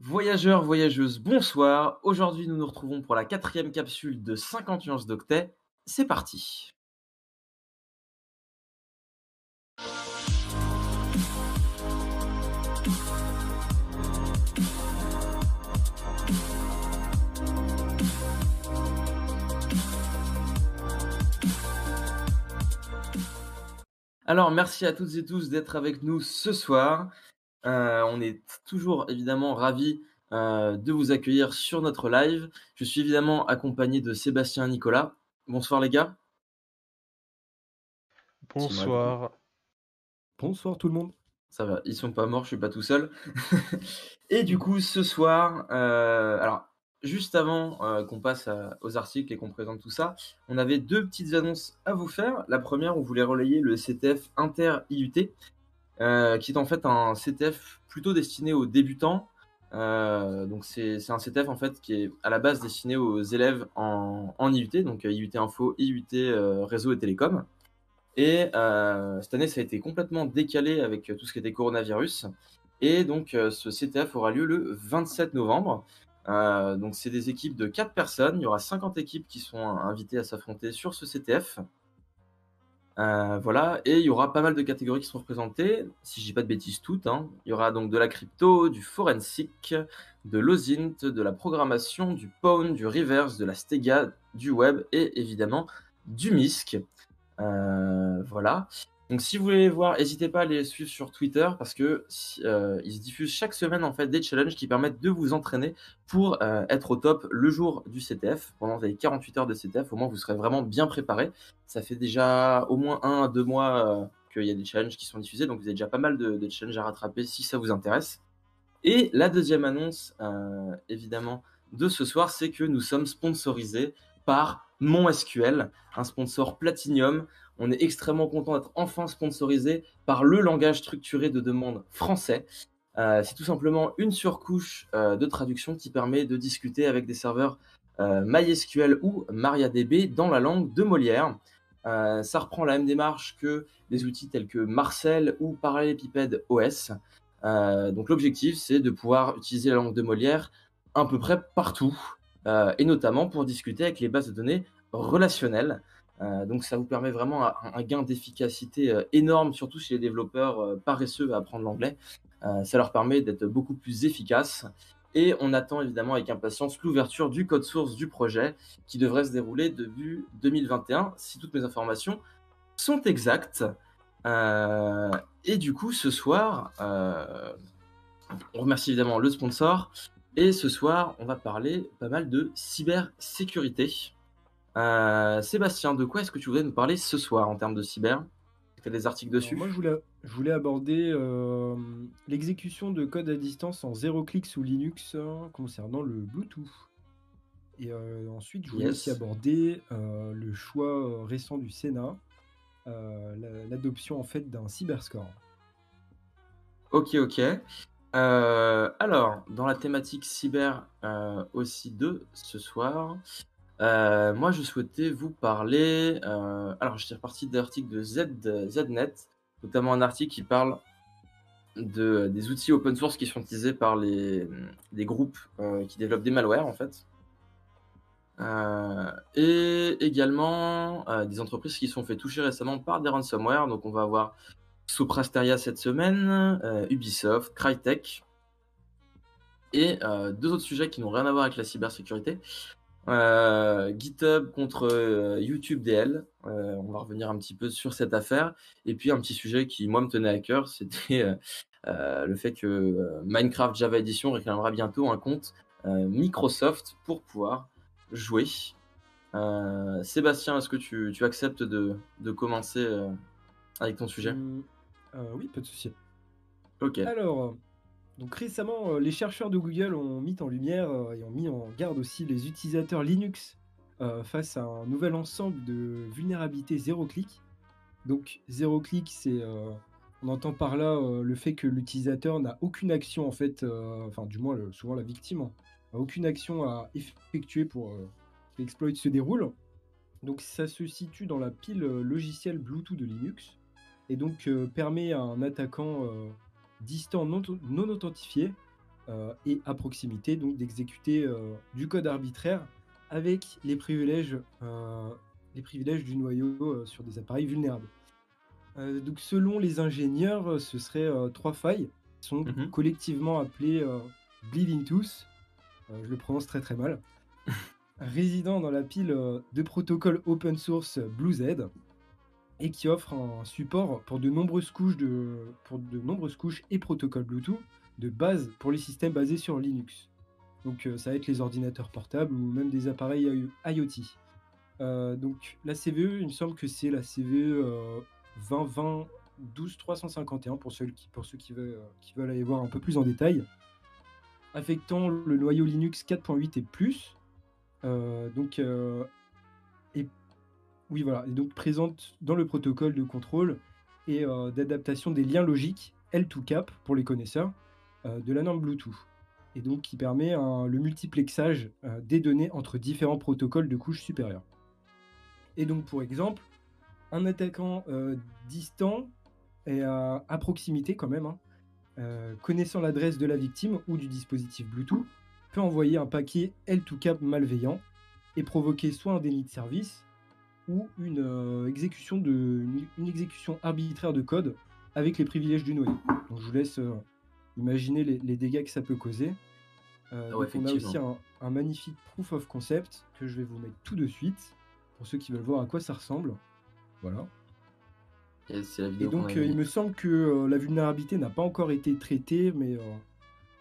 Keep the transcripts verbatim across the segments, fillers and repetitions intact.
Voyageurs, voyageuses, bonsoir. Aujourd'hui, nous nous retrouvons pour la quatrième capsule de cinquante nuances d'octets. C'est parti. Alors, merci à toutes et tous d'être avec nous ce soir. Euh, on est toujours évidemment ravis euh, de vous accueillir sur notre live. Je suis évidemment accompagné de Sébastien et Nicolas. Bonsoir les gars. Bonsoir. Bonsoir tout le monde. Ça va, ils sont pas morts, je suis pas tout seul. Et du coup, ce soir, euh, alors juste avant euh, qu'on passe à, aux articles et qu'on présente tout ça, on avait deux petites annonces à vous faire. La première, on voulait relayer le C T F Inter-I U T. Euh, qui est en fait un C T F plutôt destiné aux débutants. Euh, donc c'est, c'est un C T F en fait qui est à la base destiné aux élèves en, en I U T, donc I U T Info, I U T euh, Réseau et Télécom. Et euh, cette année, ça a été complètement décalé avec tout ce qui était coronavirus. Et donc euh, ce C T F aura lieu le vingt-sept novembre. Euh, donc c'est des équipes de quatre personnes. Il y aura cinquante équipes qui sont invitées à s'affronter sur ce C T F. Euh, voilà, et il y aura pas mal de catégories qui sont représentées, si je dis pas de bêtises toutes, hein. Il y aura donc de la crypto, du forensic, de l'osint, de la programmation, du pawn, du reverse, de la stega, du web et évidemment du misc. Euh, voilà, donc si vous voulez voir, n'hésitez pas à les suivre sur Twitter parce que euh, ils diffusent chaque semaine en fait des challenges qui permettent de vous entraîner pour euh, être au top le jour du C T F. Pendant les quarante-huit heures de C T F, au moins vous serez vraiment bien préparé. Ça fait déjà au moins un à deux mois euh, qu'il y a des challenges qui sont diffusés, donc vous avez déjà pas mal de, de challenges à rattraper si ça vous intéresse. Et la deuxième annonce, euh, évidemment, de ce soir, c'est que nous sommes sponsorisés par MonSQL, un sponsor Platinum. On est extrêmement content d'être enfin sponsorisé par le langage structuré de demande français. Euh, c'est tout simplement une surcouche euh, de traduction qui permet de discuter avec des serveurs euh, MySQL ou MariaDB dans la langue de Molière. Euh, ça reprend la même démarche que des outils tels que Marcel ou Parallépipède O S. Euh, donc l'objectif, c'est de pouvoir utiliser la langue de Molière à peu près partout, euh, et notamment pour discuter avec les bases de données relationnelles. Euh, donc ça vous permet vraiment un, un gain d'efficacité euh, énorme, surtout chez les développeurs euh, paresseux à apprendre l'anglais. Euh, ça leur permet d'être beaucoup plus efficaces. Et on attend évidemment avec impatience l'ouverture du code source du projet qui devrait se dérouler début deux mille vingt et un, si toutes mes informations sont exactes. Euh, et du coup, ce soir, euh, on remercie évidemment le sponsor. Et ce soir, on va parler pas mal de cybersécurité. Euh, Sébastien, de quoi est-ce que tu voulais nous parler ce soir en termes de cyber? Tu as des articles dessus? Alors moi, je voulais, je voulais aborder euh, l'exécution de code à distance en zéro clic sous Linux euh, concernant le Bluetooth. Et euh, ensuite, je voulais yes. aussi aborder euh, le choix récent du Sénat, euh, l'adoption en fait d'un Cyberscore. Ok, ok. Euh, alors, dans la thématique cyber euh, aussi de ce soir... Euh, moi, je souhaitais vous parler. Euh, alors, je suis reparti d'articles de Z, ZNet, notamment un article qui parle de, des outils open source qui sont utilisés par les, les groupes euh, qui développent des malwares, en fait. Euh, et également euh, des entreprises qui se sont fait toucher récemment par des ransomware. Donc, on va avoir Sopra Steria cette semaine, euh, Ubisoft, Crytek et euh, deux autres sujets qui n'ont rien à voir avec la cybersécurité. Euh, GitHub contre euh, YouTube D L, euh, on va revenir un petit peu sur cette affaire, et puis un petit sujet qui moi me tenait à cœur, c'était euh, euh, le fait que euh, Minecraft Java Edition réclamera bientôt un compte euh, Microsoft pour pouvoir jouer. euh, Sébastien, est-ce que tu, tu acceptes de, de commencer euh, avec ton sujet? euh, euh, Oui, pas de souci. Ok. Alors... Donc récemment, les chercheurs de Google ont mis en lumière et ont mis en garde aussi les utilisateurs Linux euh, face à un nouvel ensemble de vulnérabilités zéro-clic. Donc zéro-clic, c'est euh, on entend par là euh, le fait que l'utilisateur n'a aucune action en fait, euh, enfin du moins le, souvent la victime, hein, n'a aucune action à effectuer pour euh, que l'exploit se déroule. Donc ça se situe dans la pile logicielle Bluetooth de Linux et donc euh, permet à un attaquant euh, distant non, non authentifié euh, et à proximité, donc d'exécuter euh, du code arbitraire avec les privilèges, euh, les privilèges du noyau euh, sur des appareils vulnérables. Euh, donc selon les ingénieurs, ce seraient euh, trois failles qui sont mm-hmm. collectivement appelées euh, Bleeding Tooth, euh, je le prononce très très mal, résidant dans la pile euh, de protocoles open source BlueZ, et qui offre un support pour de nombreuses couches de, pour de nombreuses couches et protocoles Bluetooth de base pour les systèmes basés sur Linux. Donc euh, ça va être les ordinateurs portables ou même des appareils IoT. Euh, donc la C V E, il me semble que c'est la C V E euh, vingt vingt douze trois cent cinquante et un pour ceux qui, pour ceux qui, veulent, qui veulent aller voir un peu plus en détail, affectant le noyau Linux quatre point huit et plus. Euh, donc euh, et Oui, voilà, et donc présente dans le protocole de contrôle et euh, d'adaptation des liens logiques L deux CAP pour les connaisseurs euh, de la norme Bluetooth, et donc qui permet un, le multiplexage euh, des données entre différents protocoles de couche supérieure. Et donc, pour exemple, un attaquant euh, distant et euh, à proximité quand même, hein, euh, connaissant l'adresse de la victime ou du dispositif Bluetooth, peut envoyer un paquet L deux CAP malveillant et provoquer soit un déni de service, ou une, euh, exécution de, une, une exécution arbitraire de code avec les privilèges du noyau. Donc je vous laisse euh, imaginer les, les dégâts que ça peut causer. Euh, oh, on a aussi un, un magnifique proof of concept que je vais vous mettre tout de suite pour ceux qui veulent voir à quoi ça ressemble. Voilà. Et, c'est la vidéo. Et donc euh, il me semble que euh, la vulnérabilité n'a pas encore été traitée, mais euh,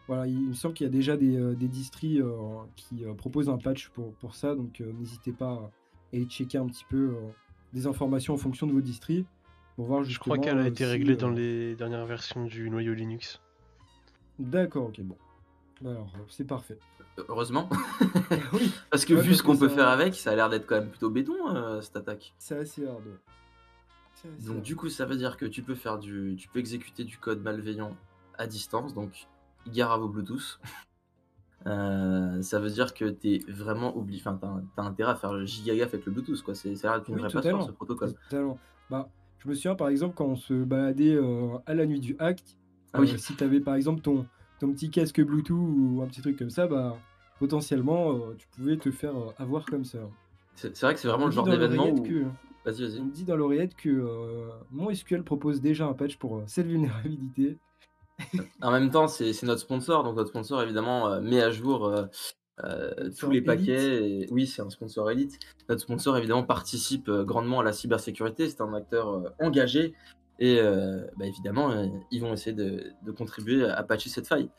voilà, il, il me semble qu'il y a déjà des, euh, des distries euh, qui euh, proposent un patch pour, pour ça, donc euh, n'hésitez pas à et checker un petit peu euh, des informations en fonction de vos distries pour voir. Je crois qu'elle a été si, réglée euh... dans les dernières versions du noyau Linux. D'accord, ok, bon. Alors, c'est parfait. Heureusement. Oui. Parce que ouais, vu ce qu'on peut ça... faire avec, ça a l'air d'être quand même plutôt béton, euh, cette attaque. C'est assez hard. Ouais. C'est assez donc hard. Du coup, ça veut dire que tu peux faire du, tu peux exécuter du code malveillant à distance, donc gare à vos Bluetooth. Euh, ça veut dire que t'es vraiment oublié. Enfin, t'as, t'as intérêt à faire le giga gaffe avec le Bluetooth, quoi. C'est, ça a l'air d'une oui, vraie passion, ce protocole. Totalement. Bah, je me souviens, par exemple, quand on se baladait euh, à la nuit du hack, ah, euh, oui. si t'avais, par exemple, ton, ton petit casque Bluetooth ou un petit truc comme ça, bah, potentiellement, euh, tu pouvais te faire euh, avoir comme ça. C'est, c'est vrai que c'est vraiment on le genre d'événement où... que, vas-y, vas-y. On me dit dans l'oreillette que euh, MonSQL propose déjà un patch pour euh, cette vulnérabilité. En même temps, c'est, c'est notre sponsor, donc notre sponsor évidemment euh, met à jour euh, euh, tous les paquets. Et, oui, c'est un sponsor élite. Notre sponsor évidemment participe euh, grandement à la cybersécurité. C'est un acteur euh, engagé et euh, bah, évidemment, euh, ils vont essayer de, de contribuer à patcher cette faille.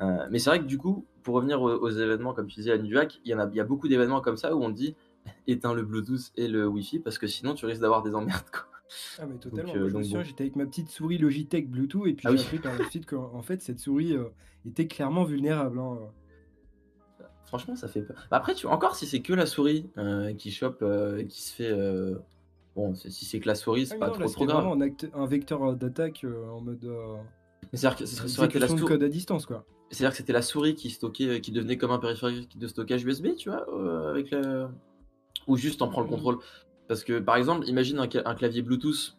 Euh, mais c'est vrai que du coup, pour revenir aux, aux événements, comme tu disais à Nuac, il y en a, il y a beaucoup d'événements comme ça où on dit éteins le Bluetooth et le Wi-Fi parce que sinon tu risques d'avoir des emmerdes, quoi. Ah mais totalement, donc, euh, je me souviens, bon. J'étais avec ma petite souris Logitech Bluetooth et puis ah j'ai oui. appris par le site qu'en fait cette souris euh, était clairement vulnérable. Hein. Franchement ça fait peur. Après tu encore si c'est que la souris euh, qui chope, euh, qui se fait... Euh... Bon c'est... si c'est que la souris c'est ah, pas non, trop, là, trop grave. Vraiment un, acte... un vecteur d'attaque euh, en mode... Euh... Mais c'est-à-dire que c'est vrai que la souris... code à distance quoi. C'est-à-dire que c'était la souris qui stockait, qui devenait comme un périphérique de stockage U S B, tu vois, euh, avec le... Ou juste en prend le contrôle. Parce que, par exemple, imagine un, un clavier Bluetooth.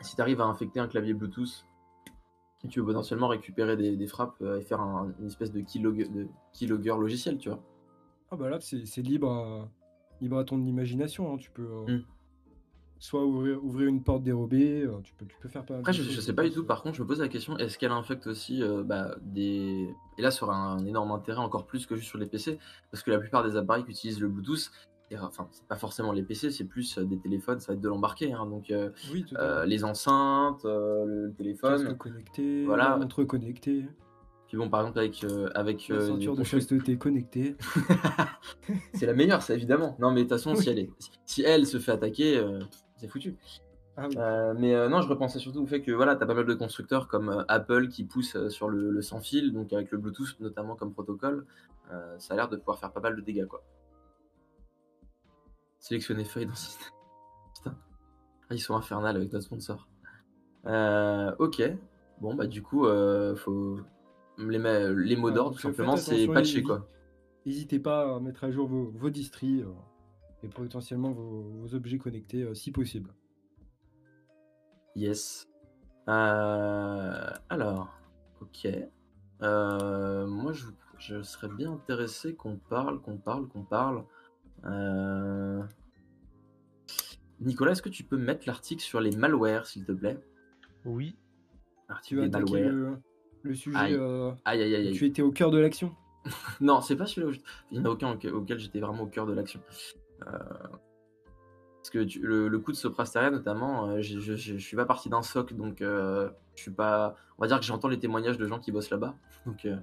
Si tu arrives à infecter un clavier Bluetooth, tu peux potentiellement récupérer des, des frappes et faire un, une espèce de keylogger, de keylogger logiciel, tu vois. Ah bah là, c'est, c'est libre, à, libre à ton imagination. Hein. Tu peux euh, mm. soit ouvrir, ouvrir une porte dérobée, tu peux, tu peux faire pas... Après, je, je sais pas du tout. Par contre, je me pose la question, est-ce qu'elle infecte aussi euh, bah, des... Et là, ça aura un énorme intérêt, encore plus que juste sur les P C, parce que la plupart des appareils qui utilisent le Bluetooth... Enfin, c'est pas forcément les P C, c'est plus des téléphones, ça va être de l'embarqué. Hein, donc, euh, oui, euh, les enceintes, euh, le téléphone. Casque connecté, voilà. Montre connectée. Puis bon, par exemple, avec. Euh, avec la ceinture euh, de chasteté connectée. C'est la meilleure, ça, évidemment. Non, mais de toute façon, oui. si, elle est, si elle se fait attaquer, euh, c'est foutu. Ah, oui. euh, mais euh, non, je repensais surtout au fait que voilà, t'as pas mal de constructeurs comme euh, Apple qui poussent euh, sur le, le sans fil, donc avec le Bluetooth notamment comme protocole. Euh, ça a l'air de pouvoir faire pas mal de dégâts, quoi. Sélectionner feuille dans système. Putain. Ah, ils sont infernales avec notre sponsor. Euh, ok. Bon, bah, du coup, euh, faut. Les, ma- les mots d'ordre, ah, tout simplement, c'est patché, quoi. N'hésitez pas à mettre à jour vos, vos distries euh, et potentiellement vos, vos objets connectés euh, si possible. Yes. Euh, alors, ok. Euh, moi, je, je serais bien intéressé qu'on parle, qu'on parle, qu'on parle. Euh... Nicolas, est-ce que tu peux mettre l'article sur les malwares, s'il te plaît? Oui. Article des malwares. Le, le sujet. Aïe. Euh, aïe, aïe, aïe, aïe. Tu étais au cœur de l'action. Non, c'est pas celui-là. Où je... Il n'y en a aucun auquel, auquel j'étais vraiment au cœur de l'action. Euh... Parce que tu, le, le coup de Sopra Steria, notamment, euh, je, je, je, je suis pas parti d'un soc, donc euh, je suis pas. On va dire que j'entends les témoignages de gens qui bossent là-bas. Donc. Euh...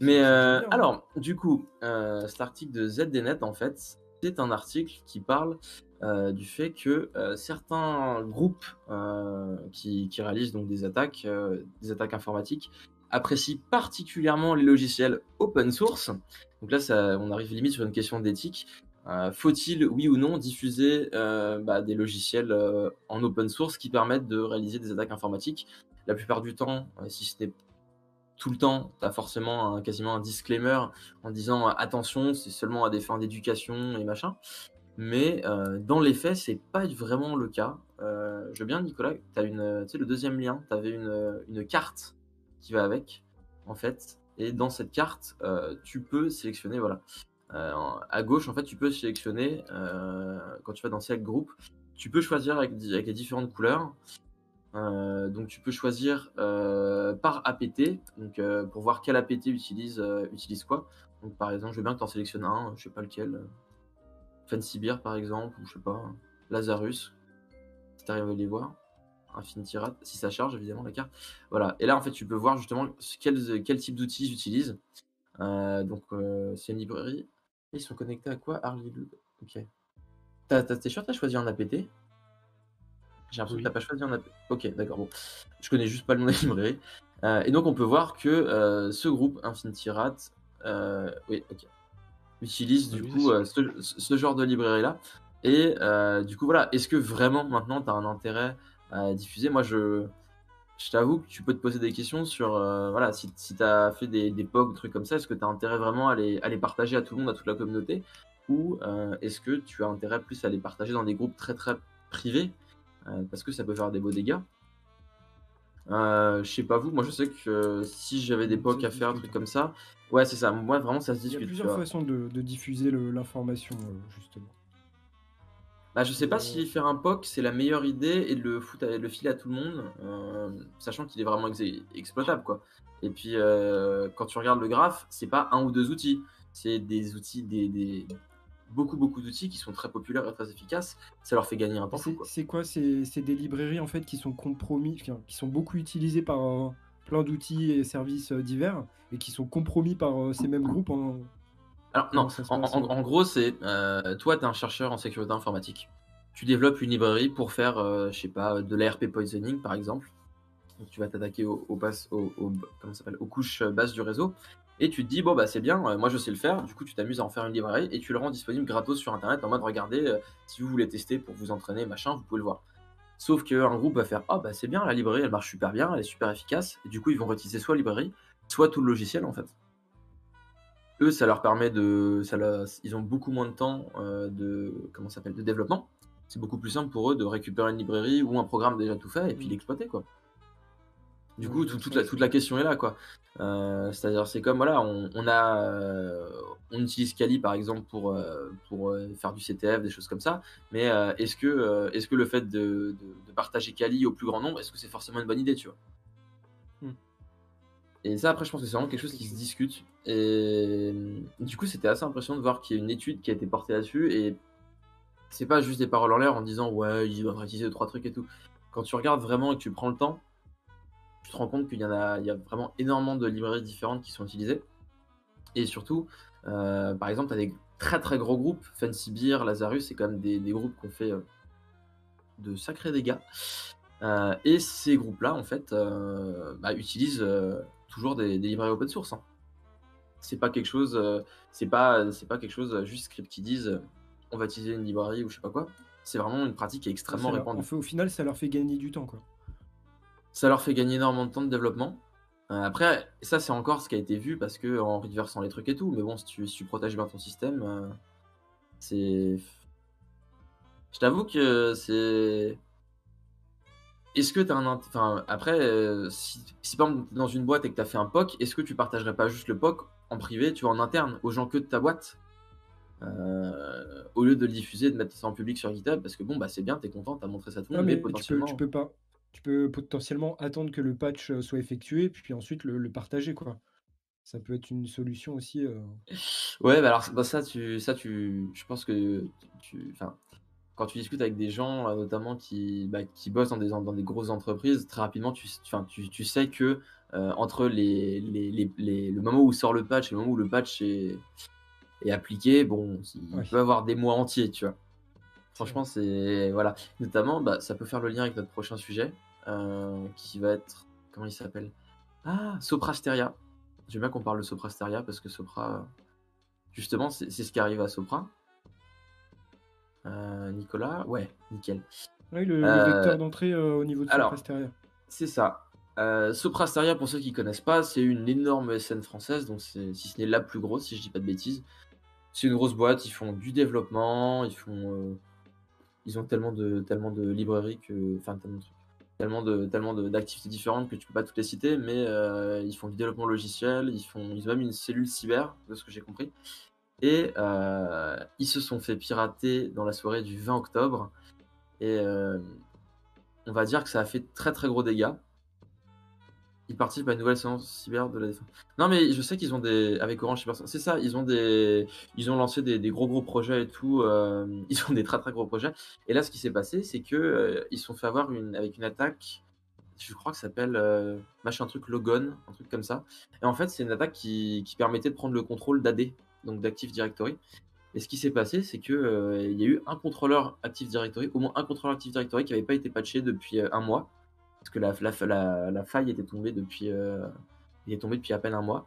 Mais euh, alors, du coup, euh, cet article de Z D Net, en fait, c'est un article qui parle euh, du fait que euh, certains groupes euh, qui, qui réalisent donc des attaques, euh, des attaques informatiques, apprécient particulièrement les logiciels open source. Donc là, ça, on arrive limite sur une question d'éthique. Euh, faut-il, oui ou non, diffuser euh, bah, des logiciels euh, en open source qui permettent de réaliser des attaques informatiques? La plupart du temps, euh, si ce n'est pas tout le temps, tu as forcément un, quasiment un disclaimer en disant attention, c'est seulement à des fins d'éducation et machin. Mais euh, dans les faits, c'est pas vraiment le cas. Euh, je veux bien, Nicolas, tu as une, tu sais, le deuxième lien, tu avais une, une carte qui va avec, en fait. Et dans cette carte, euh, tu peux sélectionner, voilà. Euh, à gauche, en fait, tu peux sélectionner, euh, quand tu vas dans select group, tu peux choisir avec, avec les différentes couleurs. Euh, donc tu peux choisir euh, par A P T, donc, euh, pour voir quel A P T utilise, euh, utilise quoi. Donc par exemple, je veux bien que tu en sélectionnes un, je sais pas lequel, euh, Fancy Beer par exemple, ou je sais pas, Lazarus, si tu arrives à les voir, Infinity Rat, si ça charge évidemment la carte. Voilà, et là en fait tu peux voir justement quel, quel type d'outils j'utilise. Euh, donc euh, c'est une librairie, ils sont connectés à quoi? Harley Lube, ok. T'as, t'as, t'es sûr que tu as choisi un A P T? J'ai l'impression oui. que tu n'as pas choisi un appel. Ok, d'accord, bon. Je connais juste pas le nom de la librairie. Euh, et donc, on peut voir que euh, ce groupe, Infinity Rat, euh, oui, ok, utilise du oui, coup euh, ce, ce genre de librairie-là. Et euh, du coup, voilà, est-ce que vraiment, maintenant, tu as un intérêt à diffuser? Moi, je, je t'avoue que tu peux te poser des questions sur, euh, voilà, si, si tu as fait des, des P O C, des trucs comme ça, est-ce que tu as intérêt vraiment à les, à les partager à tout le monde, à toute la communauté? Ou euh, est-ce que tu as intérêt plus à les partager dans des groupes très, très privés? Euh, parce que ça peut faire des beaux dégâts. Euh, je sais pas vous, moi je sais que euh, si j'avais des P O C à faire, un truc comme ça, ouais c'est ça, moi vraiment ça se discute. Il y a plusieurs façons de, de diffuser le, l'information euh, justement. Bah je sais euh... pas si faire un P O C c'est la meilleure idée et de le foutre, de le filer à tout le monde, euh, sachant qu'il est vraiment ex- exploitable quoi. Et puis euh, quand tu regardes le graphe, c'est pas un ou deux outils, c'est des outils, des... des... beaucoup beaucoup d'outils qui sont très populaires et très efficaces, ça leur fait gagner un temps fou. C'est quoi, c'est, c'est des librairies en fait qui sont compromis, qui sont beaucoup utilisées par euh, plein d'outils et services euh, divers et qui sont compromis par euh, ces mêmes groupes. En... Alors non, en, en, en gros c'est euh, toi t'es un chercheur en sécurité informatique, tu développes une librairie pour faire euh, je sais pas de l'A R P poisoning par exemple, donc tu vas t'attaquer au, au, pass, au, au comment ça s'appelle aux couches basses du réseau. Et tu te dis, bon, bah c'est bien, euh, moi je sais le faire, du coup tu t'amuses à en faire une librairie et tu le rends disponible gratos sur internet en mode regardez, euh, si vous voulez tester pour vous entraîner, machin, vous pouvez le voir. Sauf qu'un groupe va faire, ah bah c'est bien, la librairie elle marche super bien, elle est super efficace, et du coup ils vont réutiliser soit la librairie, soit tout le logiciel en fait. Eux, ça leur permet de. Ça leur, ils ont beaucoup moins de temps euh, de, comment ça s'appelle, de développement. C'est beaucoup plus simple pour eux de récupérer une librairie ou un programme déjà tout fait et puis l'exploiter quoi. Du coup, tout, toute, la, toute la question est là, quoi. Euh, c'est-à-dire, c'est comme, voilà, on, on a, euh, on utilise Kali, par exemple, pour, euh, pour euh, faire du C T F, des choses comme ça, mais euh, est-ce que, euh, est-ce que le fait de, de, de partager Kali au plus grand nombre, est-ce que c'est forcément une bonne idée, tu vois? mm. Et ça, après, je pense que c'est vraiment quelque chose qui se discute. Et du coup, c'était assez impressionnant de voir qu'il y a une étude qui a été portée là-dessus, et c'est pas juste des paroles en l'air en disant, ouais, ils doivent utiliser deux, trois trucs et tout. Quand tu regardes vraiment et que tu prends le temps, tu te rends compte qu'il y en a, il y a vraiment énormément de librairies différentes qui sont utilisées. Et surtout, euh, par exemple, tu as des très très gros groupes. Fancy Beer, Lazarus, c'est quand même des, des groupes qui ont fait euh, de sacrés dégâts. Euh, et ces groupes-là, en fait, euh, bah, utilisent euh, toujours des, des librairies open source. Hein. C'est pas quelque chose, euh, c'est pas, c'est pas quelque chose juste script qui disent on va utiliser une librairie ou je sais pas quoi. C'est vraiment une pratique qui est extrêmement leur, répandue. En fait, au final, ça leur fait gagner du temps, quoi. Ça leur fait gagner énormément de temps de développement. Euh, après, ça c'est encore ce qui a été vu parce que en reversant les trucs et tout, mais bon, si tu, si tu protèges bien ton système, euh, c'est. Je t'avoue que c'est. Est-ce que tu as un... Enfin, après, euh, si, si par exemple, tu es dans une boîte et que tu as fait un P O C, est-ce que tu partagerais pas juste le P O C en privé, tu vois, en interne, aux gens que de ta boîte, euh, au lieu de le diffuser, de mettre ça en public sur GitHub? Parce que bon, bah c'est bien, tu es content, tu as montré ça tout le monde, mais potentiellement... Tu peux, tu peux pas. Tu peux potentiellement attendre que le patch soit effectué, puis ensuite le, le partager, quoi. Ça peut être une solution aussi. Euh... Ouais, bah alors bah ça, tu, ça, tu, je pense que tu, enfin, quand tu discutes avec des gens, notamment qui, bah, qui bossent dans des, dans des grosses entreprises, très rapidement, tu, tu, tu sais que euh, entre les, les, les, les, le moment où sort le patch et le moment où le patch est, est appliqué, bon, il ouais. peut avoir des mois entiers, tu vois. Franchement, c'est voilà. Notamment, bah, ça peut faire le lien avec notre prochain sujet, euh, qui va être comment il s'appelle ? Ah, Sopra Steria. J'aime bien qu'on parle de Sopra Steria parce que Sopra, justement, c'est, c'est ce qui arrive à Sopra. Euh, Nicolas, ouais, nickel. Oui, le, euh, le vecteur d'entrée euh, au niveau de Sopra alors, Steria. C'est ça. Euh, Sopra Steria, pour ceux qui ne connaissent pas, c'est une énorme S N française, donc c'est, si ce n'est la plus grosse, si je ne dis pas de bêtises. C'est une grosse boîte, ils font du développement, ils font, euh, ils ont tellement de, tellement de librairies que, enfin, tellement de trucs. Tellement de tellement de, d'activités différentes que tu peux pas toutes les citer, mais euh, ils font du développement logiciel, ils font ils ont même une cellule cyber, de ce que j'ai compris. Et euh, ils se sont fait pirater dans la soirée du vingt octobre. Et euh, on va dire que ça a fait très très gros dégâts. Ils participent à une nouvelle séance cyber de la défense. Non mais je sais qu'ils ont des... Avec Orange Cyber... C'est ça, ils ont des... Ils ont lancé des, des gros gros projets et tout. Euh... Ils ont des très très gros projets. Et là, ce qui s'est passé, c'est qu'ils euh, se sont fait avoir une... avec une attaque... Je crois que ça s'appelle... Euh... Machin truc, Logon, un truc comme ça. Et en fait, c'est une attaque qui, qui permettait de prendre le contrôle d'A D, donc d'Active Directory. Et ce qui s'est passé, c'est qu'il euh, y a eu un contrôleur Active Directory, au moins un contrôleur Active Directory qui n'avait pas été patché depuis euh, un mois. Parce que la, la, la, la faille était tombée depuis, euh, est tombée depuis à peine un mois.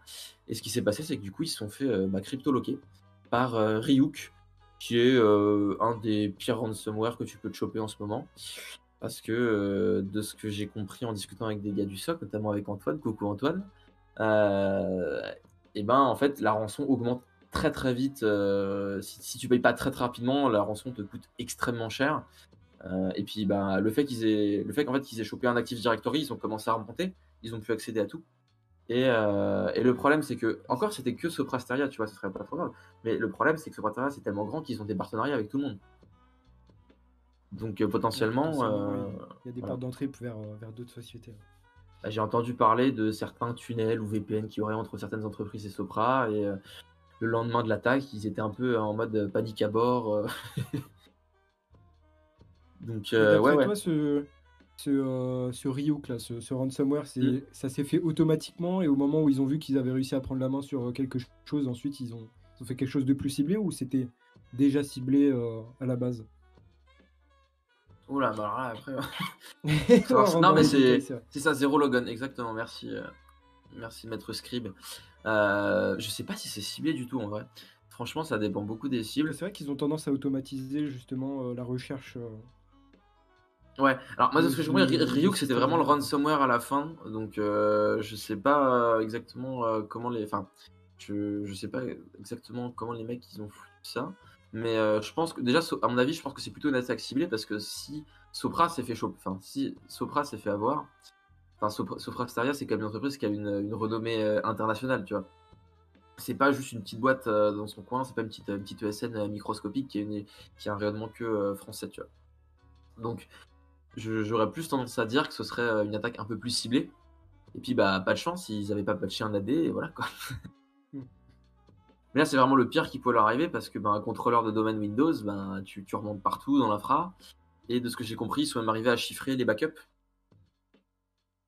Et ce qui s'est passé, c'est que du coup, ils se sont fait euh, bah, cryptoloquer par euh, Ryuk, qui est euh, un des pires ransomware que tu peux te choper en ce moment. Parce que euh, de ce que j'ai compris en discutant avec des gars du S O C, notamment avec Antoine, coucou Antoine, euh, et ben en fait, la rançon augmente très très vite. Euh, si, si tu payes pas très très rapidement, la rançon te coûte extrêmement cher. Euh, et puis bah, le fait qu'ils aient, le fait qu'en fait qu'ils aient chopé un Active Directory, ils ont commencé à remonter, ils ont pu accéder à tout. Et, euh, et le problème c'est que, encore c'était que Sopra Steria, tu vois, ce serait pas trop grave. Mais le problème c'est que Sopra Steria c'est tellement grand qu'ils ont des partenariats avec tout le monde. Donc euh, potentiellement, oui, euh, il y a des voilà. portes d'entrée vers, vers d'autres sociétés. Bah, j'ai entendu parler de certains tunnels ou V P N qu'il y aurait entre certaines entreprises et Sopra. Et euh, le lendemain de l'attaque, ils étaient un peu en mode panique à bord. Euh... Donc, euh, ouais, toi, ouais. ce, ce, euh, ce Ryuk, là, ce, ce ransomware, c'est, mm. ça s'est fait automatiquement et au moment où ils ont vu qu'ils avaient réussi à prendre la main sur quelque chose, ensuite ils ont, ils ont fait quelque chose de plus ciblé ou c'était déjà ciblé euh, à la base? Oula, bah là, après. non, non, mais c'est, c'est ça, Zero Logon, exactement. Merci, euh, merci Maître Scribe. Euh, je sais pas si c'est ciblé du tout en vrai. Franchement, ça dépend beaucoup des cibles. C'est vrai qu'ils ont tendance à automatiser justement euh, la recherche. Euh... Ouais, alors moi, de ce que je comprends, Ryuk, c'était vraiment le ransomware à la fin, donc euh, je sais pas exactement euh, comment les... Enfin, je, je sais pas exactement comment les mecs, ils ont foutu ça, mais euh, je pense que, déjà, à mon avis, je pense que c'est plutôt une attaque ciblée, parce que si Sopra s'est fait choper, enfin, si Sopra s'est fait avoir, enfin, Sopra, Sopra Steria, c'est quand même une entreprise qui a une, une renommée internationale, tu vois. C'est pas juste une petite boîte euh, dans son coin, c'est pas une petite, une petite E S N microscopique qui, est une, qui a un rayonnement que euh, français, tu vois. Donc... Je, j'aurais plus tendance à dire que ce serait une attaque un peu plus ciblée. Et puis, bah, pas de chance, ils n'avaient pas patché un A D, et voilà quoi. Mais là, c'est vraiment le pire qui peut leur arriver parce que bah, un contrôleur de domaine Windows, bah, tu, tu remontes partout dans l'infra. Et de ce que j'ai compris, ils sont même arrivés à chiffrer les backups.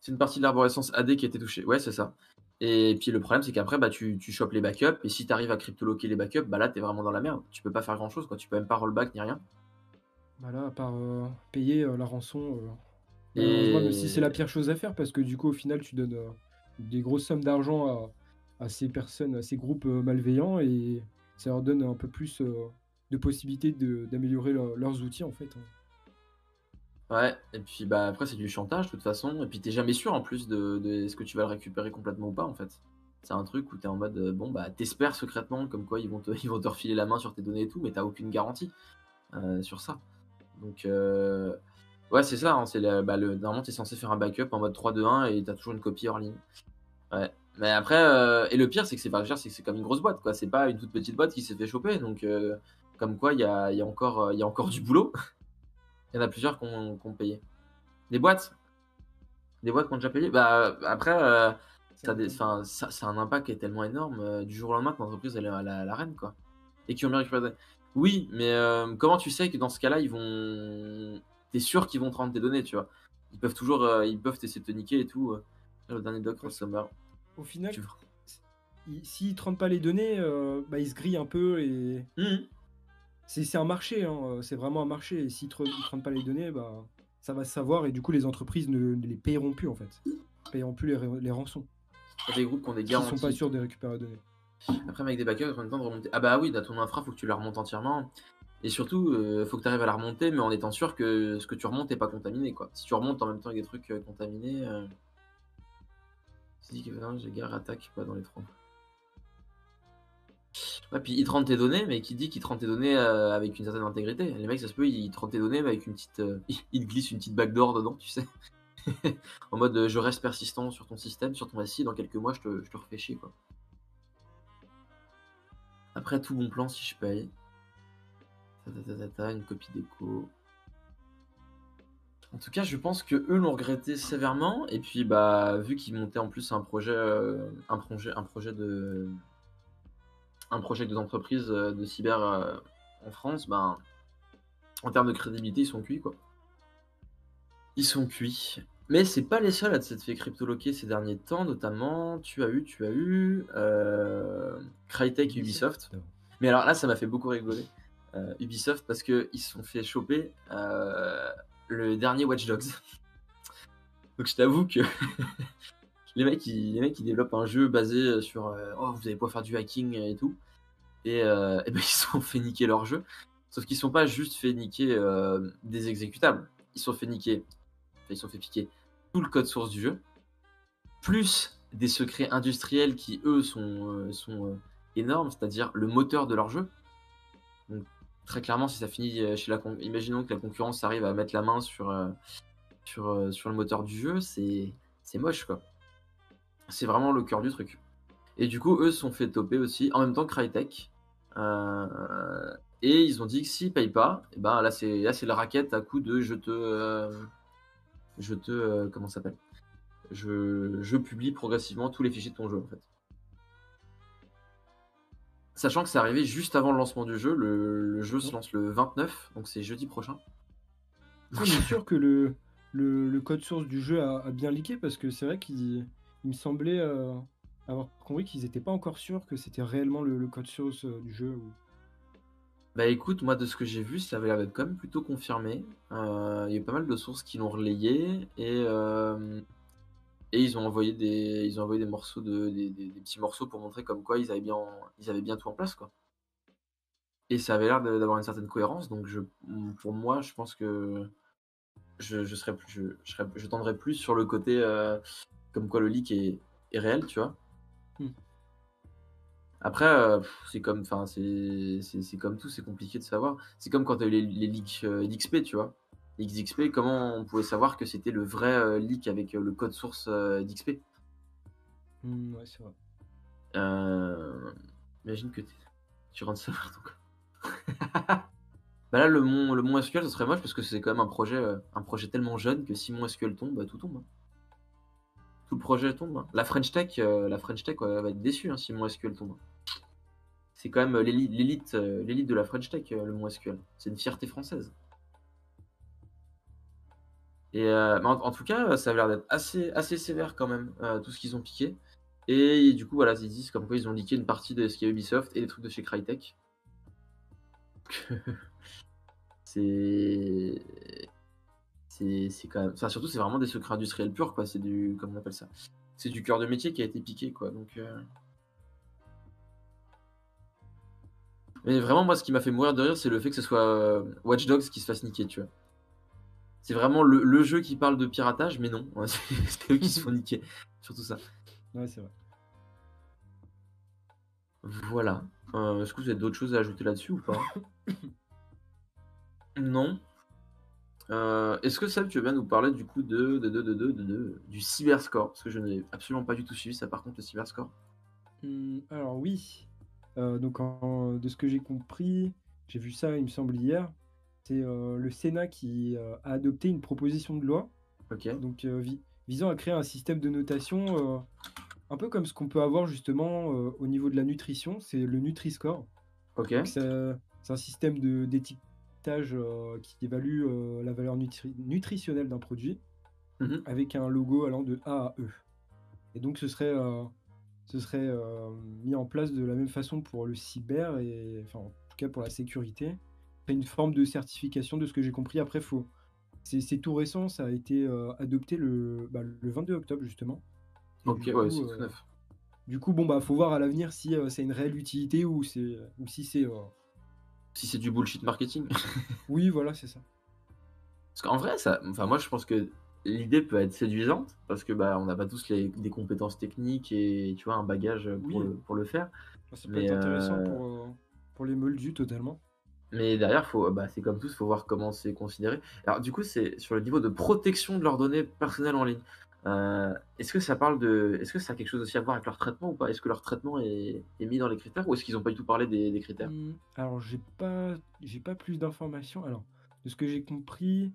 C'est une partie de l'arborescence A D qui a été touchée. Ouais, c'est ça. Et puis, le problème, c'est qu'après, bah, tu, tu chopes les backups. Et si tu arrives à cryptoloquer les backups, bah, là, tu es vraiment dans la merde. Tu peux pas faire grand chose, quoi. Tu peux même pas rollback ni rien. Voilà, à part euh, payer euh, la rançon, euh, et... même si c'est la pire chose à faire, parce que du coup, au final, tu donnes euh, des grosses sommes d'argent à, à ces personnes, à ces groupes euh, malveillants, et ça leur donne un peu plus euh, de possibilités de, d'améliorer leur, leurs outils, en fait. Hein. Ouais, et puis bah après, c'est du chantage, de toute façon, et puis t'es jamais sûr, en plus, de, de est-ce que tu vas le récupérer complètement ou pas, en fait. C'est un truc où t'es en mode, euh, bon, bah t'espères secrètement, comme quoi ils vont, te, ils vont te refiler la main sur tes données et tout, mais t'as aucune garantie euh, sur ça. Donc, euh, Ouais, c'est ça. Hein, c'est le, bah, le, normalement, tu es censé faire un backup en mode trois deux un et tu as toujours une copie hors ligne. Ouais. Mais après, euh, et le pire, c'est que c'est pas cher, c'est que c'est comme une grosse boîte, quoi. C'est pas une toute petite boîte qui s'est fait choper. Donc, euh, comme quoi, il y a, y a encore, y a encore du boulot. Il y en a plusieurs qui ont payé. Des boîtes Des boîtes qui ont déjà payé. Bah, après, euh, ça, des, ça, ça a un impact qui est tellement énorme. Du jour au lendemain, ton entreprise, elle est à la, à la reine, quoi. Et qui ont bien récupéré. Oui, mais euh, comment tu sais que dans ce cas-là, ils vont. T'es sûr qu'ils vont te rendre tes données, tu vois. Ils peuvent toujours. Euh, ils peuvent essayer de te niquer et tout. Euh, le dernier doc, Ransomware. Au final, s'ils si ne rendent pas les données, euh, bah, ils se grillent un peu. Et... Mmh. C'est, c'est un marché, hein, c'est vraiment un marché. Et s'ils ne te rendent pas les données, bah, ça va se savoir. Et du coup, les entreprises ne, ne les payeront plus, en fait. Ne payeront plus les, les rançons. Il y a des groupes qui ont des garanties. Ils ne sont pas sûrs de récupérer les données. Après, avec des backups, en même temps de remonter. Ah bah oui, dans ton infra, il faut que tu la remontes entièrement. Et surtout, il euh, faut que tu arrives à la remonter, mais en étant sûr que ce que tu remontes n'est pas contaminé, quoi. Si tu remontes en même temps avec des trucs euh, contaminés... Euh... C'est dit que non, j'ai guerre attaque pas dans les trois. Ouais, puis ils te rendent tes données, mais qui dit qu'ils te rendent tes données euh, avec une certaine intégrité. Les mecs, ça se peut, ils te rendent tes données, mais avec une petite. Euh, ils te glissent une petite backdoor dedans, tu sais. En mode euh, je reste persistant sur ton système, sur ton assis, dans quelques mois je te, je te refais chier, quoi. Après tout bon plan si je paye. Une copie d'écho. En tout cas, je pense que eux l'ont regretté sévèrement. Et puis, bah, vu qu'ils montaient en plus un projet, euh, un projet, un projet de, un projet des entreprises euh, de cyber euh, en France, ben, bah, en termes de crédibilité, ils sont cuits, quoi. Ils sont cuits. Mais c'est pas les seuls à s'être fait cryptoloquer ces derniers temps, notamment. Tu as eu, tu as eu euh, Crytek et Ubisoft. Mais alors là, ça m'a fait beaucoup rigoler euh, Ubisoft parce que ils se sont fait choper. Euh, Le dernier Watch Dogs. Donc je t'avoue que les mecs, ils, les mecs ils développent un jeu basé sur euh, oh vous allez pouvoir faire du hacking et tout, et, euh, et ben ils se sont fait niquer leur jeu. Sauf qu'ils sont pas juste fait niquer euh, des exécutables, ils sont fait niquer, enfin, ils sont fait piquer tout le code source du jeu, plus des secrets industriels qui eux sont euh, sont euh, énormes, c'est-à-dire le moteur de leur jeu. Donc, très clairement, si ça finit chez la con... imaginons que la concurrence arrive à mettre la main sur, euh, sur, euh, sur le moteur du jeu, c'est, c'est moche, quoi. C'est vraiment le cœur du truc. Et du coup, eux se sont fait toper aussi, en même temps que Crytek. Euh... Et ils ont dit que s'ils payent pas, et ben là c'est là c'est la raquette à coup de je te euh... je te euh... comment ça s'appelle je... je publie progressivement tous les fichiers de ton jeu, en fait. Sachant que c'est arrivé juste avant le lancement du jeu, le, le jeu se lance le vingt-neuf, donc c'est jeudi prochain. Je suis sûr que le, le, le code source du jeu a, a bien leaké, parce que c'est vrai qu'il il me semblait euh, avoir compris qu'ils n'étaient pas encore sûrs que c'était réellement le, le code source euh, du jeu. Ou... Bah écoute, moi de ce que j'ai vu, ça avait l'air d'être quand même plutôt confirmé. Il euh, y a pas mal de sources qui l'ont relayé, et, euh, et ils ont envoyé des, ils ont envoyé des morceaux de, des, des, des petits morceaux pour montrer comme quoi ils avaient bien, ils avaient bien tout en place, quoi. Et ça avait l'air de, d'avoir une certaine cohérence, donc je, pour moi, je pense que je, je serais, je, je, serais, je tendrais plus sur le côté euh, comme quoi le leak est, est réel, tu vois. Hmm. Après, euh, c'est comme, enfin, c'est, c'est, c'est comme tout, c'est compliqué de savoir. C'est comme quand t'as eu les, les leaks euh, d'X P, tu vois. X X P, comment on pouvait savoir que c'était le vrai euh, leak avec euh, le code source euh, d'X P? Mmh, ouais, c'est vrai. Euh... Imagine que t'es... tu rentres ça partout. Bah là, le mon, le MonSQL, ça serait moche parce que c'est quand même un projet, euh, un projet tellement jeune que si MonSQL tombe, bah, tout tombe. Hein. Tout le projet tombe. Hein. La French Tech, euh, la French Tech ouais, va être déçue hein, si MonSQL tombe. C'est quand même l'élite, l'élite, euh, l'élite de la French Tech, euh, le MonSQL. C'est une fierté française. Et euh, en, en tout cas, ça a l'air d'être assez, assez sévère quand même, euh, tout ce qu'ils ont piqué. Et du coup, voilà, ils disent comme quoi ils ont leaké une partie de ce qu'il y a Ubisoft et des trucs de chez Crytek. c'est... c'est. C'est quand même. Enfin, surtout, c'est vraiment des secrets industriels purs, quoi. C'est du. Comment on appelle ça? C'est du cœur de métier qui a été piqué, quoi. Donc. Euh... Mais vraiment, moi, ce qui m'a fait mourir de rire, c'est le fait que ce soit euh, Watch Dogs qui se fasse niquer, tu vois. C'est vraiment le, le jeu qui parle de piratage, mais non, c'est, c'est eux qui se font niquer sur tout ça. Ouais, c'est vrai. Voilà. Euh, est-ce que vous avez d'autres choses à ajouter là-dessus ou pas? Non. Euh, Est-ce que Seb, tu veux bien nous parler du coup de, de, de, de, de, de, de du Cyberscore? Parce que je n'ai absolument pas du tout suivi ça, par contre, le Cyberscore. Mmh, alors oui, euh, donc en, de ce que j'ai compris, j'ai vu ça, il me semble, hier, c'est euh, le Sénat qui euh, a adopté une proposition de loi, okay. donc euh, vi visant à créer un système de notation euh, un peu comme ce qu'on peut avoir justement euh, au niveau de la nutrition, c'est le Nutri-Score. Okay. C'est un système d'étiquetage Euh, qui évalue euh, la valeur nutri nutritionnelle d'un produit, mmh. avec un logo allant de A à E. Et donc ce serait, euh, ce serait euh, mis en place de la même façon pour le cyber, et enfin, en tout cas pour la sécurité. C'est une forme de certification de ce que j'ai compris. Après, faut... c'est tout récent, ça a été euh, adopté le, bah, le vingt-deux octobre justement. Ok, ouais, c'est tout neuf. Du coup, bon, bah, faut voir à l'avenir si euh, c'est une réelle utilité ou, ou si c'est... Euh, Si c'est du bullshit marketing. Oui, voilà, c'est ça. Parce qu'en vrai, ça, enfin, moi, je pense que l'idée peut être séduisante parce que bah, on n'a pas tous les, des compétences techniques et tu vois un bagage pour, oui. le, pour le faire. Ça peut mais, être intéressant euh... pour, pour les moldus totalement. Mais derrière, faut, bah, c'est comme tous, faut voir comment c'est considéré. Alors, du coup, c'est sur le niveau de protection de leurs données personnelles en ligne. Euh, est-ce que ça parle de, est-ce que ça a quelque chose aussi à voir avec leur traitement ou pas? Est-ce que leur traitement est, est mis dans les critères ou est-ce qu'ils n'ont pas du tout parlé des, des critères? Mmh, alors j'ai pas, j'ai pas plus d'informations. Alors de ce que j'ai compris,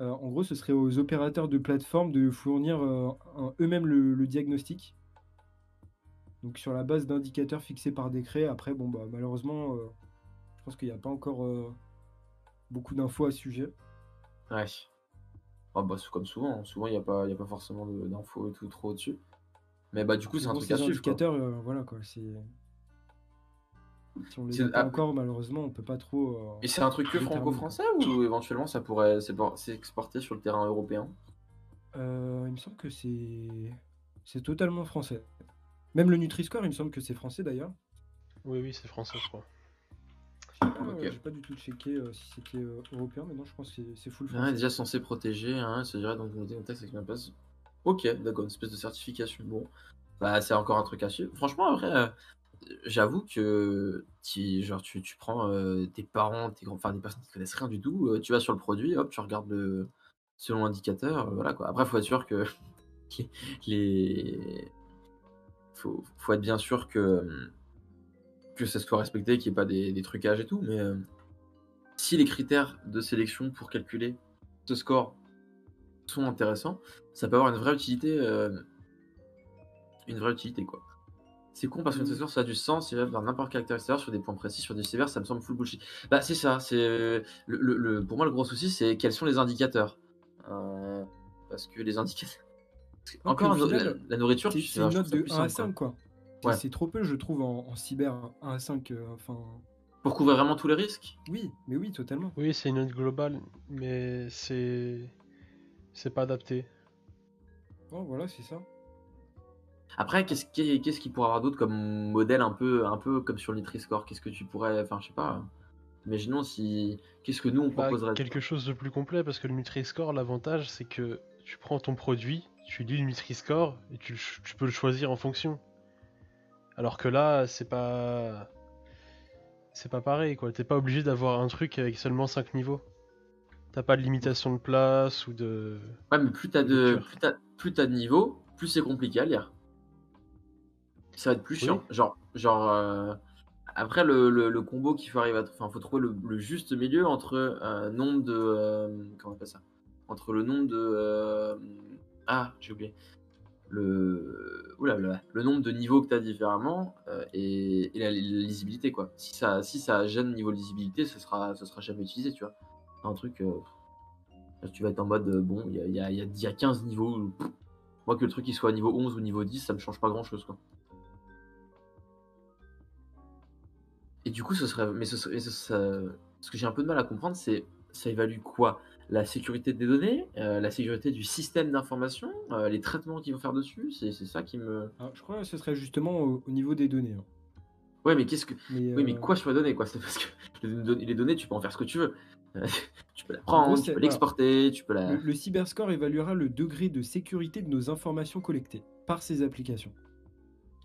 euh, en gros, ce serait aux opérateurs de plateforme de fournir euh, eux-mêmes le, le diagnostic. Donc sur la base d'indicateurs fixés par décret. Après, bon bah malheureusement, euh, je pense qu'il n'y a pas encore euh, beaucoup d'infos à ce sujet. Ouais. Ah bah c'est comme souvent, souvent il n'y a, a pas forcément d'infos et tout trop au-dessus. Mais bah du coup c'est un truc à suivre. Indicateurs, quoi. Euh, voilà quoi, c'est... Si on les a pas encore malheureusement on peut pas trop... Euh... Et c'est un truc que franco-français ou éventuellement ça pourrait s'exporter sur le terrain européen? euh, Il me semble que c'est... c'est totalement français. Même le Nutri-Score il me semble que c'est français d'ailleurs. Oui oui c'est français je crois. Okay. Euh, j'ai pas du tout checké euh, si c'était euh, européen, mais non, je pense que c'est full français. Ah, déjà censé protéger, hein, ça dirait donc le texte avec ma base. Ok, d'accord, une espèce de certification. Bon, bah c'est encore un truc à suivre. Franchement, après, euh, j'avoue que tu, genre, tu, tu prends euh, tes parents, tes grands, enfin des personnes qui connaissent rien du tout, euh, tu vas sur le produit, hop, tu regardes le selon l'indicateur, euh, voilà quoi. Après, faut être sûr que les, faut, faut être bien sûr que. que ça soit respecté, qu'il n'y ait pas des, des trucages et tout, mais euh, si les critères de sélection pour calculer ce score sont intéressants, ça peut avoir une vraie utilité, euh, une vraie utilité quoi. C'est con parce que ce score ça a du sens, il va vers n'importe quel caractère sur des points précis, sur du sévère, ça me semble full bullshit. Bah c'est ça, c'est le, le, le, pour moi le gros souci c'est quels sont les indicateurs, euh, parce que les indicateurs, encore Donc, final, la, la nourriture, c'est une note de un à cinq quoi. quoi. Ouais. C'est trop peu, je trouve, en, en cyber un à cinq. Euh, Pour couvrir vraiment tous les risques? Oui, mais oui, totalement. Oui, c'est une note globale, mais c'est c'est pas adapté. Oh, voilà, c'est ça. Après, qu'est-ce qu'il qu'est-ce qu'il pourrait avoir d'autre comme modèle un peu, un peu comme sur Nutri-Score? Qu'est-ce que tu pourrais... Enfin, je sais pas. Imaginons si... Qu'est-ce que nous, on bah, proposerait? Quelque chose de plus complet, parce que le Nutri-Score, l'avantage, c'est que tu prends ton produit, tu lis le Nutri-Score, et tu, tu peux le choisir en fonction. Alors que là, c'est pas... C'est pas pareil, quoi. T'es pas obligé d'avoir un truc avec seulement cinq niveaux. T'as pas de limitation de place ou de... Ouais, mais plus t'as de, plus t'as, plus t'as de niveaux, plus c'est compliqué à lire. Ça va être plus oui. chiant. Genre... genre euh... Après, le, le, le combo qu'il faut arriver à... Enfin, faut trouver le, le juste milieu entre euh, nombre de... Euh... Comment on appelle ça? Entre le nombre de... Euh... Ah, j'ai oublié. Le... Oula, le... le nombre de niveaux que tu as différemment euh, et, et la, la lisibilité quoi. Si ça, si ça gêne niveau lisibilité, ce sera, ce sera jamais utilisé, tu vois. Un truc, euh... tu vas être en mode euh, bon, il y a, y, a, y a quinze niveaux. Pff, moi que le truc il soit niveau onze ou niveau dix, ça me change pas grand chose quoi. Et du coup, ce serait, mais ce, serait... ce, serait... ce que j'ai un peu de mal à comprendre, c'est ça évalue quoi? La sécurité des données, euh, la sécurité du système d'information, euh, les traitements qu'ils vont faire dessus, c'est ça qui me... Alors, je crois que ce serait justement au, au niveau des données. Hein. Ouais, mais qu'est-ce que... Mais, oui, euh... mais quoi sur les données, quoi? C'est parce que les données, tu peux en faire ce que tu veux. Tu peux la prendre, gros, tu peux l'exporter, tu peux la... Le, le Cyberscore évaluera le degré de sécurité de nos informations collectées par ces applications.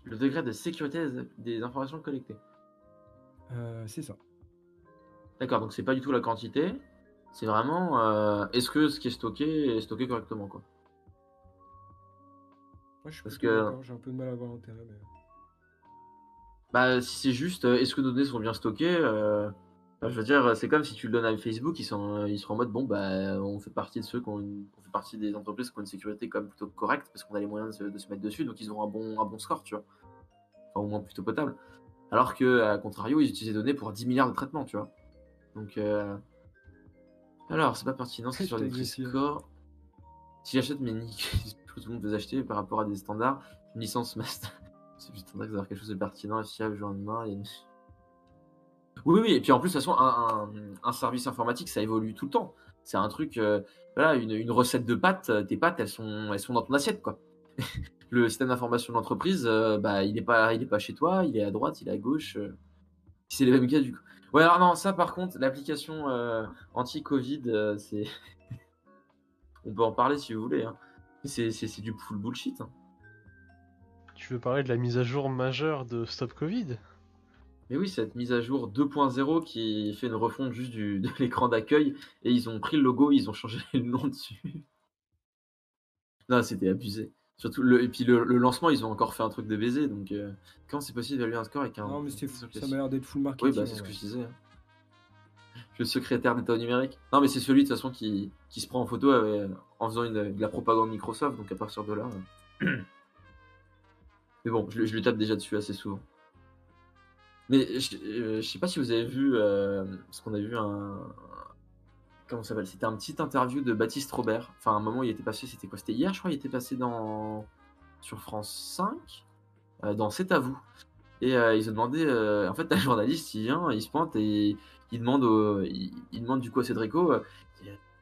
Le degré de sécurité des informations collectées. Euh, c'est ça. D'accord, donc c'est pas du tout la quantité... C'est vraiment euh, est-ce que ce qui est stocké est stocké correctement, quoi. Moi, je suis parce que j'ai un peu de mal à voir l'intérêt. Mais... Bah, si c'est juste est-ce que nos données sont bien stockées, euh, bah, je veux dire, c'est comme si tu le donnes à Facebook, ils sont, ils seront en mode bon, bah, on fait partie de ceux qui ont une, on fait partie des entreprises qui ont une sécurité quand même plutôt correcte parce qu'on a les moyens de se, de se mettre dessus, donc ils auront un bon, un bon score, tu vois. Enfin, au moins plutôt potable. Alors que, à contrario, ils utilisent les données pour dix milliards de traitements, tu vois. Donc, euh... alors, c'est pas pertinent, c'est sur Nutri-Score. Si j'achète mes niches, tout le monde peut les acheter par rapport à des standards. Une licence master. C'est plus standard que d'avoir quelque chose de pertinent, fiable, joint de main. Et... Oui, oui, et puis en plus, de toute façon, un, un, un service informatique, ça évolue tout le temps. C'est un truc, euh, voilà, une, une recette de pâtes, tes pâtes, elles sont, elles sont dans ton assiette, quoi. Le système d'information de l'entreprise, euh, bah, il n'est pas, il est pas chez toi, il est à droite, il est à gauche. Euh, c'est les mêmes cas du coup. Ouais, alors non, ça par contre, l'application euh, anti-Covid, euh, c'est... on peut en parler si vous voulez. Hein. C'est, c'est, c'est du full bullshit. Hein. Tu veux parler de la mise à jour majeure de Stop Covid ? Mais oui, cette mise à jour deux point zéro qui fait une refonte juste du, de l'écran d'accueil et ils ont pris le logo, ils ont changé le nom dessus. Non, c'était abusé. Surtout le, et puis le, le lancement, ils ont encore fait un truc de baiser, donc euh, quand c'est possible d'évaluer un score avec un... Non mais c'est fou, ça m'a l'air d'être full marketing. Oui, bah c'est ouais. ce que je disais. Hein. Le secrétaire d'État au numérique. Non mais c'est celui de toute façon qui, qui se prend en photo avec, en faisant une, de la propagande Microsoft, donc à partir de là... Euh... Mais bon, je, je lui tape déjà dessus assez souvent. Mais je, euh, je sais pas si vous avez vu, euh, parce qu'on a vu un... Comment ça s'appelle ? C'était un petit interview de Baptiste Robert. Enfin, à un moment, il était passé, c'était quoi ? C'était hier, je crois, il était passé dans... sur France cinq, euh, dans C'est à vous. Et euh, ils ont demandé... Euh... En fait, un journaliste, il vient, il se pointe et il demande, au... il... il demande du coup à Cédrico, euh...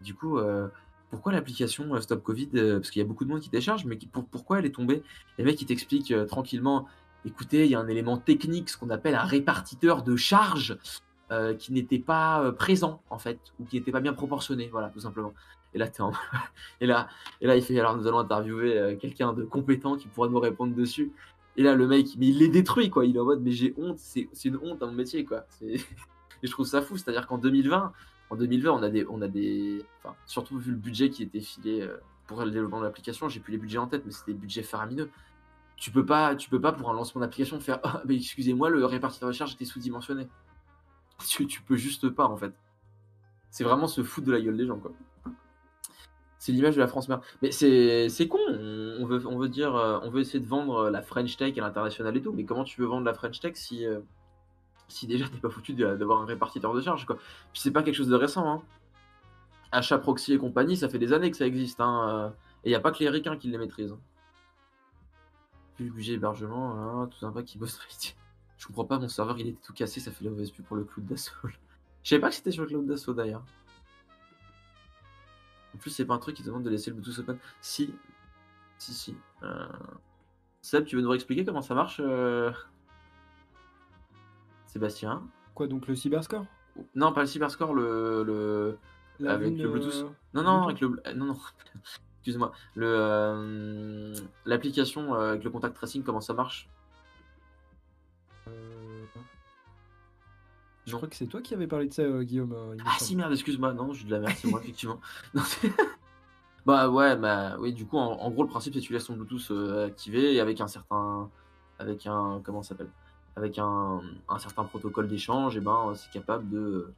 du coup, euh... pourquoi l'application Stop Covid, euh... parce qu'il y a beaucoup de monde qui décharge, mais qui... Pour... pourquoi elle est tombée ? Les mecs, ils t'expliquent euh, tranquillement, écoutez, il y a un élément technique, ce qu'on appelle un répartiteur de charge, Euh, qui n'était pas euh, présent en fait, ou qui n'était pas bien proportionné, voilà, tout simplement. Et là, t'es en... et là, et là, il fait alors nous allons interviewer euh, quelqu'un de compétent qui pourra nous répondre dessus. Et là, le mec, mais il les détruit quoi. Il est en mode mais j'ai honte, c'est, c'est une honte à mon métier quoi. C'est... Et je trouve ça fou, c'est-à-dire qu'en deux mille vingt, en deux mille vingt, on a des, on a des, enfin, surtout vu le budget qui était filé euh, pour le développement de l'application, j'ai plus les budgets en tête, mais c'était des budgets faramineux. Tu peux pas, tu peux pas pour un lancement d'application faire, ah, mais excusez-moi, le répartiteur de charge était sous-dimensionné. Tu, tu peux juste pas en fait. C'est vraiment se foutre de la gueule des gens quoi. C'est l'image de la France mère. Mais c'est, c'est con. On, on veut on veut dire on veut essayer de vendre la French Tech à l'international et tout. Mais comment tu veux vendre la French Tech si si déjà t'es pas foutu d'avoir un répartiteur de charge quoi. Puis c'est pas quelque chose de récent. Hein. Achat proxy et compagnie, ça fait des années que ça existe. Hein. Et y a pas que les ricains qui les maîtrisent. Plus budget hébergement, hein, tout un pas qui bosse. Je comprends pas, mon serveur il était tout cassé, ça fait la mauvaise pub pour le cloud d'assaut. Je savais pas que c'était sur le cloud d'assaut d'ailleurs. En plus, c'est pas un truc qui te demande de laisser le Bluetooth open. Si, si, si. Euh... Seb, tu veux nous expliquer comment ça marche euh... Sébastien ? Quoi donc le Cyberscore ? Non, pas le Cyberscore, le. le... Avec ligne, le Bluetooth. Euh... Non, non, avec le. Non, non. Excuse-moi. Le, euh... L'application avec le contact tracing, comment ça marche ? Je non. crois que c'est toi qui avais parlé de ça, euh, Guillaume. Euh, ah si, merde, excuse-moi. Non, je suis de la merde, c'est moi, effectivement. Non, c'est... Bah ouais, bah oui, du coup, en, en gros, le principe, c'est que tu laisses ton Bluetooth euh, activé et avec un certain... Avec un... Comment ça s'appelle ? Avec un, un certain protocole d'échange, et eh ben, c'est capable de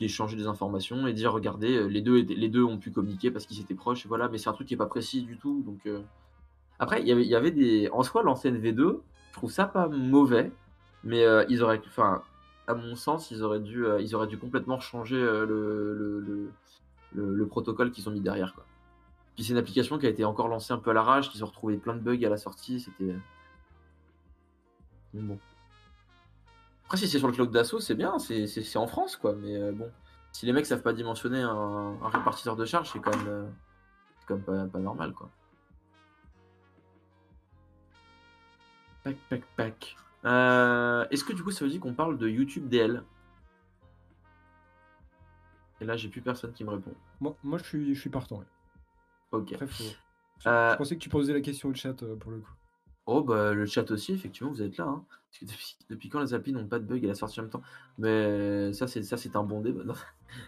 d'échanger des informations et dire, regardez, les deux, les deux ont pu communiquer parce qu'ils étaient proches, et voilà, mais c'est un truc qui n'est pas précis du tout, donc... Euh... Après, il y avait, y avait des... En soi, l'ancienne V deux, je trouve ça pas mauvais, mais euh, ils auraient... Enfin... À mon sens, ils auraient dû, euh, ils auraient dû complètement changer euh, le, le, le, le, le protocole qu'ils ont mis derrière, quoi. Puis c'est une application qui a été encore lancée un peu à l'arrache, qu'ils ont retrouvé plein de bugs à la sortie, c'était... Mais bon. Après, si c'est sur le cloud d'assaut, c'est bien, c'est, c'est, c'est en France, quoi. Mais euh, bon, si les mecs savent pas dimensionner un, un répartiteur de charge, c'est quand même, euh, c'est quand même pas, pas normal, quoi. Pac, pac, pac. Euh, est-ce que du coup ça veut dire qu'on parle de YouTube D L ? Et là j'ai plus personne qui me répond. Moi, moi je, suis, je suis partant. Ouais. Ok. Après, faut... euh... Je pensais que tu posais la question au chat euh, pour le coup. Oh, bah, le chat aussi, effectivement, vous êtes là. Hein. Parce que depuis, depuis quand les applis n'ont pas de bug à la sortie en même temps? Mais ça, c'est ça, c'est un bon débat.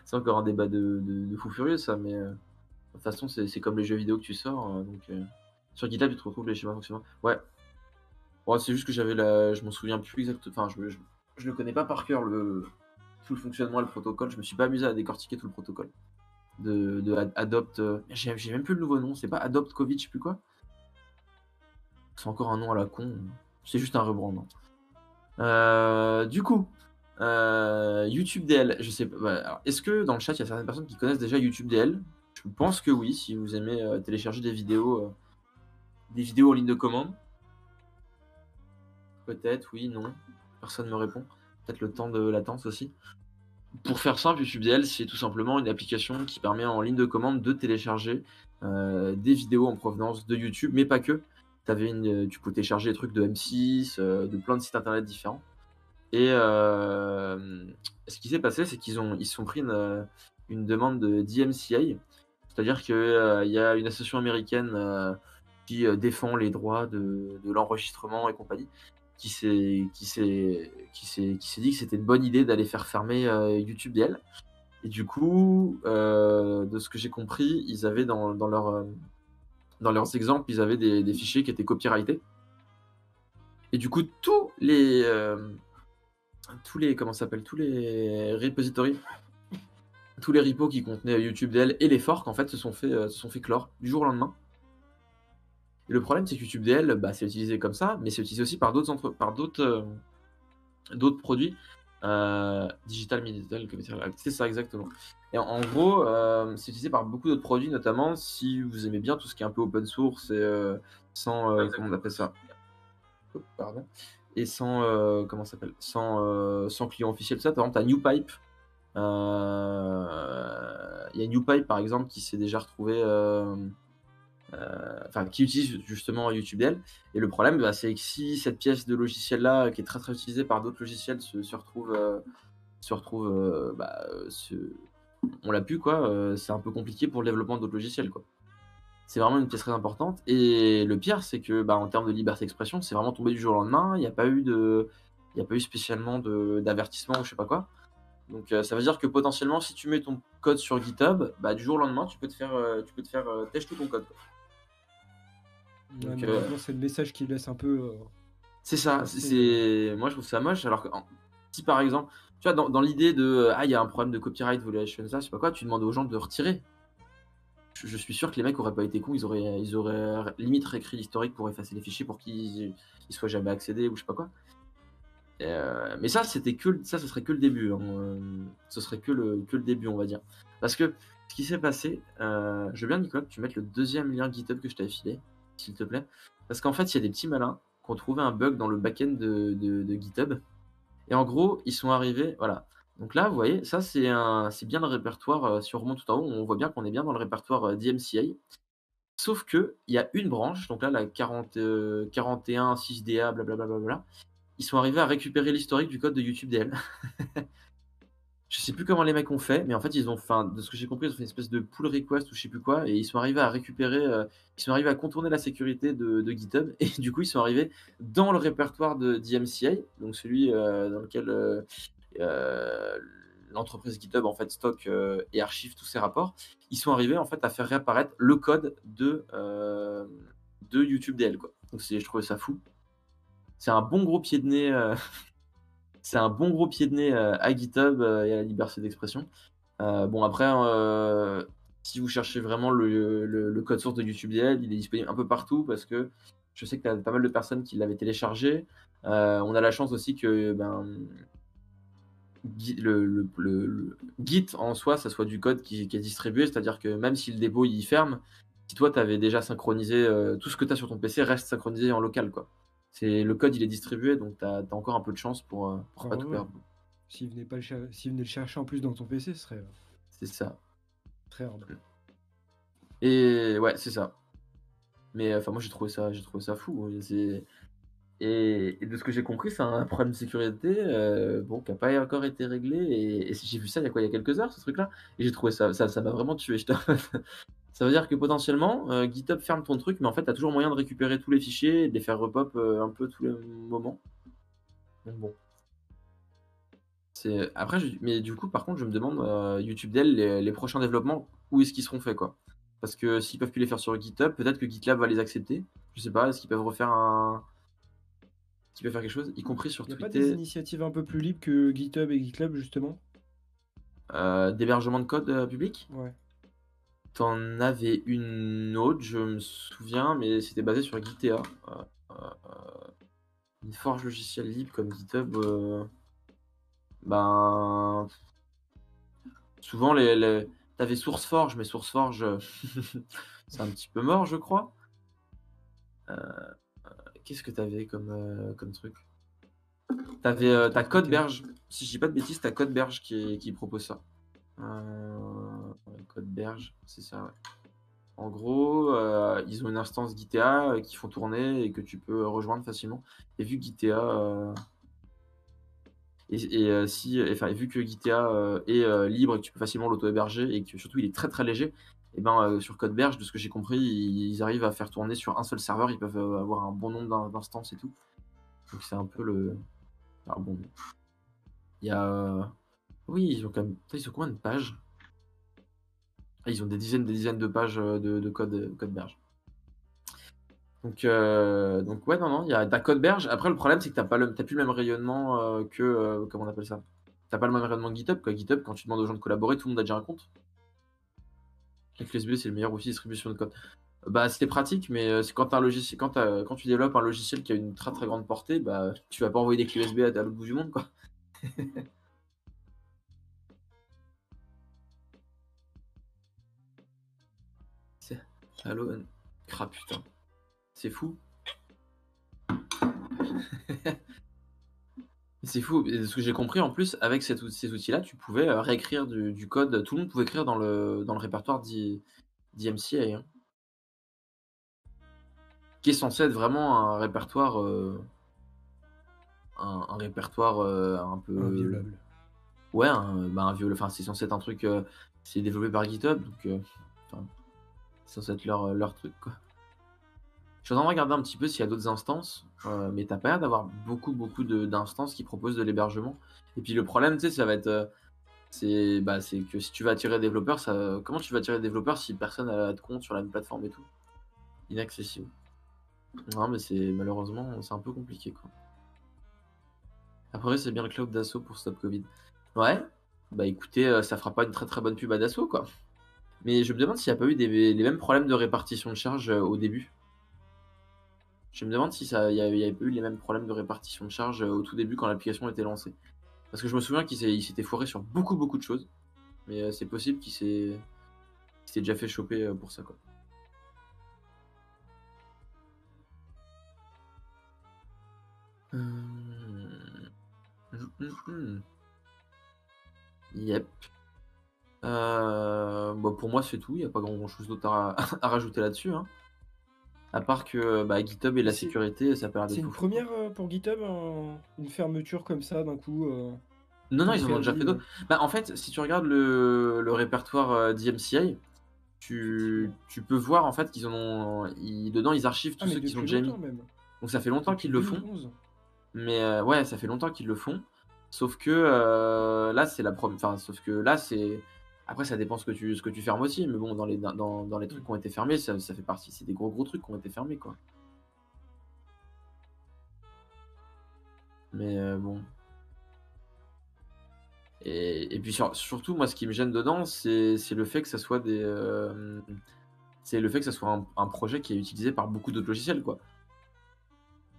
C'est encore un débat de, de, de fou furieux, ça. Mais euh, de toute façon, c'est, c'est comme les jeux vidéo que tu sors. Euh, donc, euh, sur GitHub, tu te retrouves les schémas fonctionnels. Ouais. Bon, c'est juste que j'avais la... je m'en souviens plus exactement. Enfin, je, je, je ne connais pas par cœur le... tout le fonctionnement et le protocole. Je me suis pas amusé à décortiquer tout le protocole de, de ad- Adopt. J'ai, j'ai même plus le nouveau nom. C'est pas Adopt Covid, je sais plus quoi. C'est encore un nom à la con. C'est juste un rebrand. Euh, du coup, euh, YouTube D L. Je sais pas. Bah, alors, est-ce que dans le chat, il y a certaines personnes qui connaissent déjà YouTube D L? Je pense que oui. Si vous aimez euh, télécharger des vidéos, euh, des vidéos en ligne de commande. Peut-être, oui, non. Personne ne me répond. Peut-être le temps de latence aussi. Pour faire simple, YouTube D L, c'est tout simplement une application qui permet en ligne de commande de télécharger euh, des vidéos en provenance de YouTube, mais pas que. T'avais une, tu pouvais télécharger des trucs de M six, euh, de plein de sites internet différents. Et euh, ce qui s'est passé, c'est qu'ils ont, ils se sont pris une, une demande de D M C A. C'est-à-dire qu'il euh, y a une association américaine euh, qui euh, défend les droits de, de l'enregistrement et compagnie. Qui s'est, qui, s'est, qui, s'est, qui s'est dit que c'était une bonne idée d'aller faire fermer euh, YouTube D L. Et du coup, euh, de ce que j'ai compris, ils avaient dans, dans, leur, euh, dans leurs exemples, ils avaient des, des fichiers qui étaient copyrightés. Et du coup, tous les... Euh, tous les... Comment ça s'appelle? Tous les repositories. Tous les repos qui contenaient YouTube D L et les forks, en fait, se sont fait, euh, se sont fait clore du jour au lendemain. Et le problème, c'est que YouTube D L, bah, c'est utilisé comme ça, mais c'est utilisé aussi par d'autres, entre... par d'autres, euh, d'autres produits euh, digital, digital, c'est ça exactement. Et en, en gros, euh, c'est utilisé par beaucoup d'autres produits, notamment si vous aimez bien tout ce qui est un peu open source et euh, sans euh, comment on appelle ça, oh, pardon, et sans euh, comment ça s'appelle, sans euh, sans client officiel, tout ça. Par exemple, t'as NewPipe. Il euh... y a NewPipe par exemple qui s'est déjà retrouvé. Euh... Enfin, qui utilise justement YouTube D L. Et le problème, bah, c'est que si cette pièce de logiciel-là, qui est très très utilisée par d'autres logiciels, se, se retrouve, euh, se retrouve euh, bah, se... on l'a pu quoi. Euh, c'est un peu compliqué pour le développement d'autres logiciels quoi. C'est vraiment une pièce très importante. Et le pire, c'est que, bah, en termes de liberté d'expression, c'est vraiment tombé du jour au lendemain. Il n'y a pas eu de, il n'y a pas eu spécialement de d'avertissement ou je sais pas quoi. Donc euh, ça veut dire que potentiellement, si tu mets ton code sur GitHub, bah, du jour au lendemain, tu peux te faire, euh, tu peux te faire euh, tèche tout ton code quoi. Donc, ouais, euh... c'est le message qui laisse un peu. Euh... C'est ça. C'est... C'est... Moi, je trouve ça moche. Alors que si par exemple, tu vois, dans, dans l'idée de ah, il y a un problème de copyright, violation, ça, je sais pas quoi, tu demandes aux gens de le retirer. Je, je suis sûr que les mecs auraient pas été cons, ils auraient, ils auraient limite réécrit l'historique pour effacer les fichiers pour qu'ils ils soient jamais accédés ou je sais pas quoi. Et euh... Mais ça, c'était que ça, ce serait que le début. Hein. Ce serait que le que le début, on va dire. Parce que ce qui s'est passé, euh... je veux bien Nicolas, tu mettes le deuxième lien GitHub que je t'avais filé. S'il te plaît, parce qu'en fait, il y a des petits malins qui ont trouvé un bug dans le back-end de, de, de GitHub. Et en gros, ils sont arrivés, voilà. Donc là, vous voyez, ça, c'est, un, c'est bien le répertoire. Euh, si on remonte tout en haut, on voit bien qu'on est bien dans le répertoire euh, D M C A. Sauf qu'il y a une branche, donc là, la quarante, euh, quarante et un six D A, blablabla. Ils sont arrivés à récupérer l'historique du code de YouTube D L. Je sais plus comment les mecs ont fait, mais en fait, ils ont fait, de ce que j'ai compris, ils ont fait une espèce de pull request ou je sais plus quoi, et ils sont arrivés à récupérer, euh, ils sont arrivés à contourner la sécurité de, de GitHub, et du coup, ils sont arrivés dans le répertoire de D M C A, donc celui euh, dans lequel euh, euh, l'entreprise GitHub en fait stocke euh, et archive tous ses rapports. Ils sont arrivés en fait à faire réapparaître le code de euh, de YouTube D L quoi. Donc c'est, je trouvais ça fou. C'est un bon gros pied de nez. Euh... C'est un bon gros pied de nez à GitHub et à la liberté d'expression. Euh, bon, après, euh, si vous cherchez vraiment le, le, le code source de YouTube D L, il est disponible un peu partout parce que je sais que tu as pas mal de personnes qui l'avaient téléchargé. Euh, on a la chance aussi que ben, le, le, le, le Git en soi, ça soit du code qui, qui est distribué. C'est-à-dire que même si le dépôt il ferme, si toi tu avais déjà synchronisé, euh, tout ce que tu as sur ton P C reste synchronisé en local, quoi. C'est, le code il est distribué, donc t'as, t'as encore un peu de chance pour, pour ah pas ouais. tout perdre. S'il venait, pas le cher- S'il venait le chercher en plus dans ton P C, ce serait... C'est ça. Très hard. Et ouais, c'est ça. Mais enfin moi j'ai trouvé ça, j'ai trouvé ça fou. C'est... Et, et de ce que j'ai compris, c'est un problème de sécurité euh, bon, qui n'a pas encore été réglé. Et, et j'ai vu ça il y a quoi, il y a quelques heures, ce truc-là. Et j'ai trouvé ça, ça, ça m'a vraiment tué. Je Ça veut dire que potentiellement, euh, GitHub ferme ton truc, mais en fait, tu as toujours moyen de récupérer tous les fichiers et de les faire repop euh, un peu tous les moments. Donc bon. C'est... Après, je... mais du coup, par contre, je me demande, euh, YouTube D L, les, les prochains développements, où est-ce qu'ils seront faits, quoi? Parce que s'ils peuvent plus les faire sur GitHub, peut-être que GitLab va les accepter. Je sais pas, est-ce qu'ils peuvent refaire un... Qui peut faire quelque chose, y compris sur Twitter. Il n'y a pas des initiatives un peu plus libres que GitHub et GitLab, justement euh, d'hébergement de code euh, public? Ouais. T'en avais une autre, je me souviens, mais c'était basé sur Gitea. Euh, euh, une forge logicielle libre comme GitHub. Euh, ben. Souvent, les, les... t'avais SourceForge, mais SourceForge, c'est un petit peu mort, je crois. Euh. Qu'est-ce que t'avais comme, euh, comme truc? T'avais euh, ta Codeberg, si je dis pas de bêtises, t'as Codeberg qui, qui propose ça. Euh, Codeberg, c'est ça, ouais. En gros, euh, ils ont une instance Gitea qui font tourner et que tu peux rejoindre facilement. Et vu Gitea, euh, et, et, euh, si, et, et vu que Gitea euh, est euh, libre et que tu peux facilement l'auto-héberger et que surtout il est très très léger, et eh ben euh, sur Codeberg, de ce que j'ai compris, ils arrivent à faire tourner sur un seul serveur, ils peuvent euh, avoir un bon nombre d'instances et tout. Donc c'est un peu le... Ah bon... Il y a... Oui, ils ont quand même... Ils ont combien de pages? Ah, ils ont des dizaines des dizaines de pages de, de code Codeberg. Donc, euh... Donc ouais, non, non, il y a ta Codeberg. Après, le problème, c'est que t'as pas le... t'as plus le même rayonnement euh, que... Euh, comment on appelle ça? T'as pas le même rayonnement que GitHub, quoi. GitHub, quand tu demandes aux gens de collaborer, tout le monde a déjà un compte. La clé S B, c'est le meilleur outil de distribution de code. Bah, c'est pratique, mais c'est quand, un logiciel, quand, quand tu développes un logiciel qui a une très très grande portée, bah, tu vas pas envoyer des clés U S B à, à l'autre bout du monde, quoi. C'est... Allô? Crap, putain. C'est fou. C'est fou. Et ce que j'ai compris, en plus, avec cet, ces outils-là, tu pouvais euh, réécrire du, du code. Tout le monde pouvait écrire dans le, dans le répertoire D M C A, hein, qui est censé être vraiment un répertoire, euh, un, un répertoire euh, un peu inviolable. Ouais, un, bah, inviolable. Enfin, c'est censé être un truc. Euh, c'est développé par GitHub, donc euh, c'est censé être leur, leur truc, quoi. Je suis en train de regarder un petit peu s'il y a d'autres instances, euh, mais t'as pas l'air d'avoir beaucoup, beaucoup de, d'instances qui proposent de l'hébergement. Et puis le problème, tu sais, ça va être, euh, c'est, bah, c'est que si tu vas attirer des développeurs, ça, comment tu vas attirer des développeurs si personne n'a de compte sur la même plateforme et tout? Inaccessible. Non, mais c'est malheureusement, c'est un peu compliqué, quoi. Après, c'est bien le cloud d'Asso pour Stop Covid. Ouais. Bah écoutez, euh, ça fera pas une très très bonne pub à Dassault, quoi. Mais je me demande s'il n'y a pas eu des, les mêmes problèmes de répartition de charges euh, au début. Je me demande si ça, il y avait pas eu les mêmes problèmes de répartition de charges au tout début quand l'application était lancée. Parce que je me souviens qu'il s'est, il s'était foiré sur beaucoup beaucoup de choses. Mais c'est possible qu'il s'est, qu'il s'est déjà fait choper pour ça, quoi. Hum. Hum. Yep. Euh, bah pour moi c'est tout. Il n'y a pas grand chose d'autre à, à rajouter là-dessus, hein. À part que bah, GitHub et la c'est, sécurité, ça perd des. C'est une première euh, pour GitHub, un, une fermeture comme ça d'un coup. Euh, non, non, ils en ont déjà fait d'autres. Bah, en fait, si tu regardes le, le répertoire euh, D M C A, tu, tu peux voir en fait qu'ils en ont. Ils, dedans, ils archivent tous ah, ceux qu'ils ont déjà mis. Même. Donc ça fait longtemps depuis qu'ils le font. Mais euh, ouais, ça fait longtemps qu'ils le font. Sauf que euh, là, c'est la première. Enfin, sauf que là, c'est. Après, ça dépend ce que tu, ce que tu fermes aussi, mais bon, dans les, dans, dans les trucs qui ont été fermés, ça, ça fait partie, c'est des gros gros trucs qui ont été fermés, quoi. Mais euh, bon. Et, et puis sur, surtout, moi, ce qui me gêne dedans, c'est, c'est le fait que ça soit des, euh, c'est le fait que ça soit un, un projet qui est utilisé par beaucoup d'autres logiciels, quoi.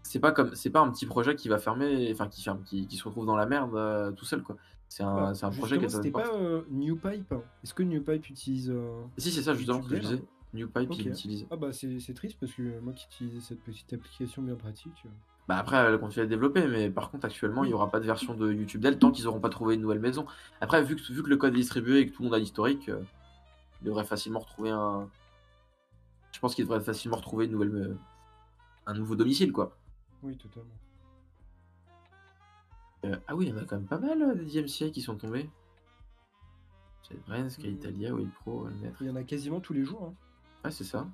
C'est pas comme, c'est pas un petit projet qui va fermer, enfin qui ferme, qui, qui se retrouve dans la merde euh, tout seul, quoi. C'est un, ah, c'est un projet qui a. C'était pas euh, NewPipe. Est-ce que NewPipe utilise euh... Si, c'est ça, justement, que je disais. NewPipe, okay. Il utilise. Ah bah c'est, c'est triste parce que moi qui utilisais cette petite application bien pratique. Bah après, elle continue à développer, mais par contre, actuellement, il n'y aura pas de version de YouTube D L tant qu'ils n'auront pas trouvé une nouvelle maison. Après, vu que, vu que le code est distribué et que tout le monde a l'historique, euh, ils devraient facilement retrouver un. Je pense qu'ils devraient facilement retrouver une nouvelle, euh, un nouveau domicile, quoi. Oui, totalement. Euh, ah oui, il y en a quand même pas mal euh, des D M C A qui sont tombés. Jetbrains, Sky Italia, Will Pro, Allnet. Il y en a quasiment tous les jours. Hein. Ah, c'est ça.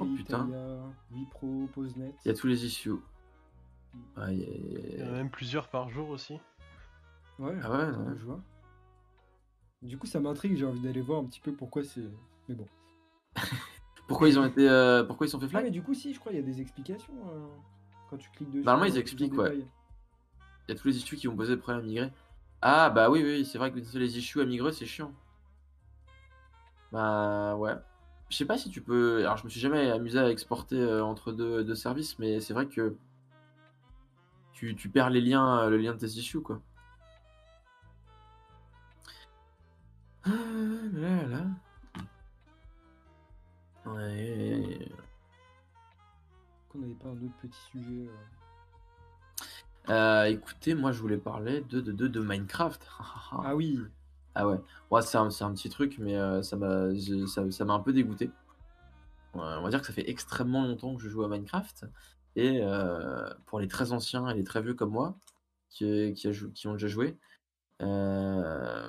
Oh putain. Vipro, Postnet. Il y a tous les issues. Ah, y a... Il y en a même plusieurs par jour aussi. Ouais, ah ouais, ouais, je vois. Du coup, ça m'intrigue, j'ai envie d'aller voir un petit peu pourquoi c'est. Mais bon. Pourquoi ils ont été. Euh... Pourquoi ils sont fait flag? Ah, mais du coup, si, je crois qu'il y a des explications. Euh... Quand tu cliques dessus. Normalement, ils expliquent, ouais. Il y a tous les issues qui vont poser le problème à migrer. Ah, bah oui, oui, c'est vrai que les issues à migrer, c'est chiant. Bah ouais. Je sais pas si tu peux. Alors, je me suis jamais amusé à exporter euh, entre deux, deux services, mais c'est vrai que. Tu, tu perds les liens, euh, le lien de tes issues, quoi. Ah, là, là. Ouais. Qu'on n'avait pas un autre petit sujet. Euh... Euh, écoutez, moi je voulais parler de, de, de, de Minecraft. Ah oui. Ah ouais. Ouais, c'est un, c'est un petit truc, mais euh, ça m'a, je, ça, ça m'a un peu dégoûté. Ouais, on va dire que ça fait extrêmement longtemps que je joue à Minecraft. Et euh, pour les très anciens et les très vieux comme moi, qui, qui, a, qui ont déjà joué, euh,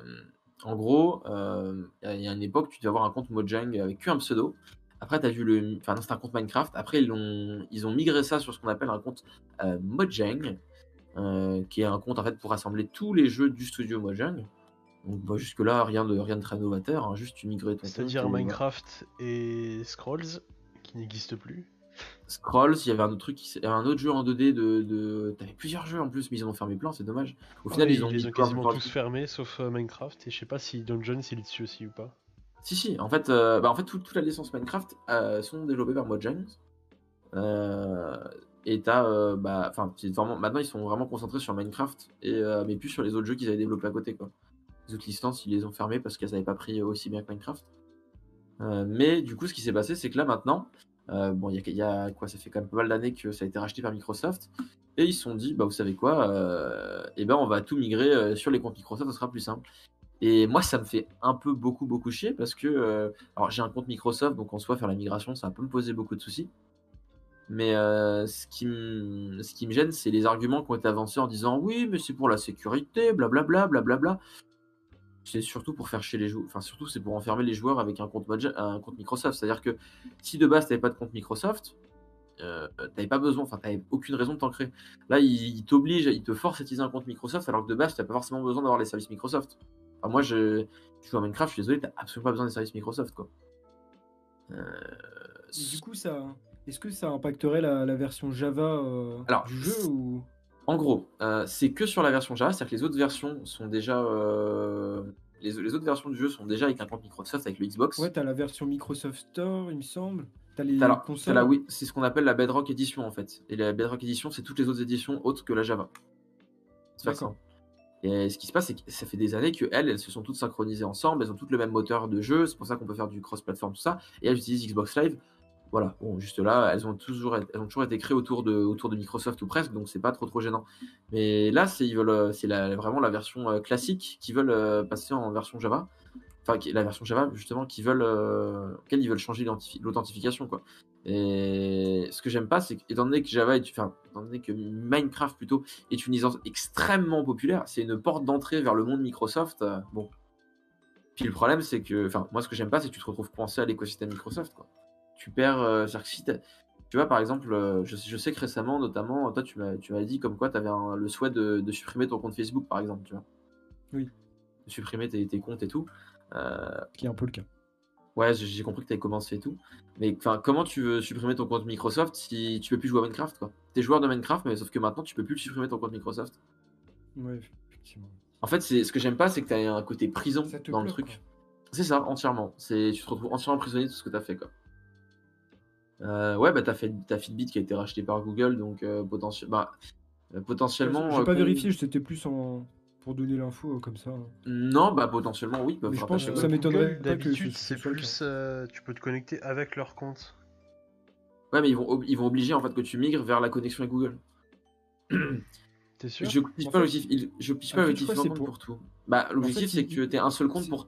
en gros, euh, il y a une époque, tu devais avoir un compte Mojang avec qu'un pseudo. Après, t'as vu le... Enfin, non, c'est un compte Minecraft. Après, ils ont, ils ont migré ça sur ce qu'on appelle un compte euh, Mojang, euh, qui est un compte en fait pour rassembler tous les jeux du studio Mojang. Donc, bah, jusque-là, rien de, rien de très novateur, hein, juste tu migrais ton compte. C'est-à-dire Minecraft et Scrolls, qui n'existent plus. Scrolls, il y avait un autre truc, il y avait un autre jeu en deux D de, de... T'avais plusieurs jeux en plus, mais ils en ont fermé plein, c'est dommage. Au final, ouais, ils, ils ont, les ont quasiment tous fermés, sauf Minecraft. Et je sais pas si Dungeons il est dessus aussi ou pas. Si si, en fait, euh, bah en fait tout, toute la licence Minecraft euh, sont développées par Mojang. Euh, et t'as, euh, bah, enfin, maintenant ils sont vraiment concentrés sur Minecraft, et euh, mais plus sur les autres jeux qu'ils avaient développés à côté, quoi. Les autres licences, ils les ont fermées parce qu'elles n'avaient pas pris aussi bien que Minecraft. Euh, mais du coup, ce qui s'est passé, c'est que là maintenant. Euh, bon, il y, y a quoi, ça fait quand même pas mal d'années que ça a été racheté par Microsoft, et ils se sont dit, bah vous savez quoi, euh, eh ben on va tout migrer euh, sur les comptes Microsoft, ça sera plus simple. Et moi, ça me fait un peu beaucoup beaucoup chier parce que, euh, alors j'ai un compte Microsoft, donc en soi faire la migration, ça peut me poser beaucoup de soucis. Mais euh, ce qui me, ce qui me gêne, c'est les arguments qui ont été avancés en disant, oui, mais c'est pour la sécurité, blablabla, blablabla. C'est surtout pour faire chier les joueurs, enfin surtout c'est pour enfermer les joueurs avec un compte, un compte Microsoft. C'est-à-dire que si de base t'avais pas de compte Microsoft, euh, t'avais pas besoin, enfin t'avais aucune raison de t'en créer. Là ils il t'obligent, ils te forcent à utiliser un compte Microsoft alors que de base t'as pas forcément besoin d'avoir les services Microsoft. Enfin, moi je, je joue à Minecraft, je suis désolé, t'as absolument pas besoin des services Microsoft, quoi. Euh... Du coup ça, est-ce que ça impacterait la, la version Java euh, alors, du jeu ou... En gros, euh, c'est que sur la version Java, c'est-à-dire que les autres versions sont déjà, euh, les, les autres versions du jeu sont déjà avec un compte Microsoft, avec le Xbox. Ouais, t'as la version Microsoft Store, il me semble. T'as les t'as consoles. T'as la, oui, c'est ce qu'on appelle la Bedrock Edition en fait. Et la Bedrock Edition, c'est toutes les autres éditions autres que la Java. C'est pas ça. Et ce qui se passe, c'est que ça fait des années que elles, elles se sont toutes synchronisées ensemble. Elles ont toutes le même moteur de jeu. C'est pour ça qu'on peut faire du cross-platform, tout ça. Et elles utilisent Xbox Live. Voilà, bon, juste là, elles ont toujours, elles ont toujours été créées autour de, autour de Microsoft ou presque, donc c'est pas trop trop gênant. Mais là, c'est, ils veulent, c'est la, vraiment la version classique qu'ils veulent passer en version Java, enfin la version Java justement qu'ils veulent, euh, auquel ils veulent changer l'authentification, quoi. Et ce que j'aime pas, c'est qu'étant donné que Java, est, enfin, étant donné que Minecraft plutôt est une licence extrêmement populaire, c'est une porte d'entrée vers le monde Microsoft. Euh, bon, puis le problème, c'est que, enfin, moi ce que j'aime pas, c'est que tu te retrouves coincé à l'écosystème Microsoft, quoi. Tu perds, euh, c'est-à-dire que si tu vois par exemple, euh, je, je sais que récemment, notamment, toi tu m'as, tu m'as dit comme quoi tu avais le souhait de, de supprimer ton compte Facebook par exemple, tu vois. Oui. De supprimer tes, tes comptes et tout. Euh... Qui est un peu le cas. Ouais, j'ai, j'ai compris que tu avais commencé et tout. Mais enfin, comment tu veux supprimer ton compte Microsoft si tu peux plus jouer à Minecraft, quoi? T'es joueur de Minecraft, mais sauf que maintenant tu peux plus supprimer ton compte Microsoft. Ouais, effectivement. En fait, c'est, ce que j'aime pas, c'est que tu as un côté prison dans plaît, le truc. Quoi. C'est ça, entièrement. C'est, tu te retrouves entièrement prisonnier de tout ce que tu as fait, quoi. Euh, ouais, bah t'as, fait, t'as Fitbit qui a été racheté par Google, donc euh, potentiel, bah, euh, potentiellement. J'ai pas euh, vérifié, c'était plus en... pour donner l'info euh, comme ça. Hein. Non, bah potentiellement oui. Bah, mais je pense que ça m'étonnerait. Google, d'habitude, que, c'est, c'est, c'est plus. Euh, tu peux te connecter avec leur compte. Ouais, mais ils vont, ils vont obliger en fait que tu migres vers la connexion avec Google. T'es sûr? Je piche pas l'objectif. Je piche pas l'objectif pour... pour tout. Bah l'objectif en fait, c'est que t'aies un seul compte c'est... pour.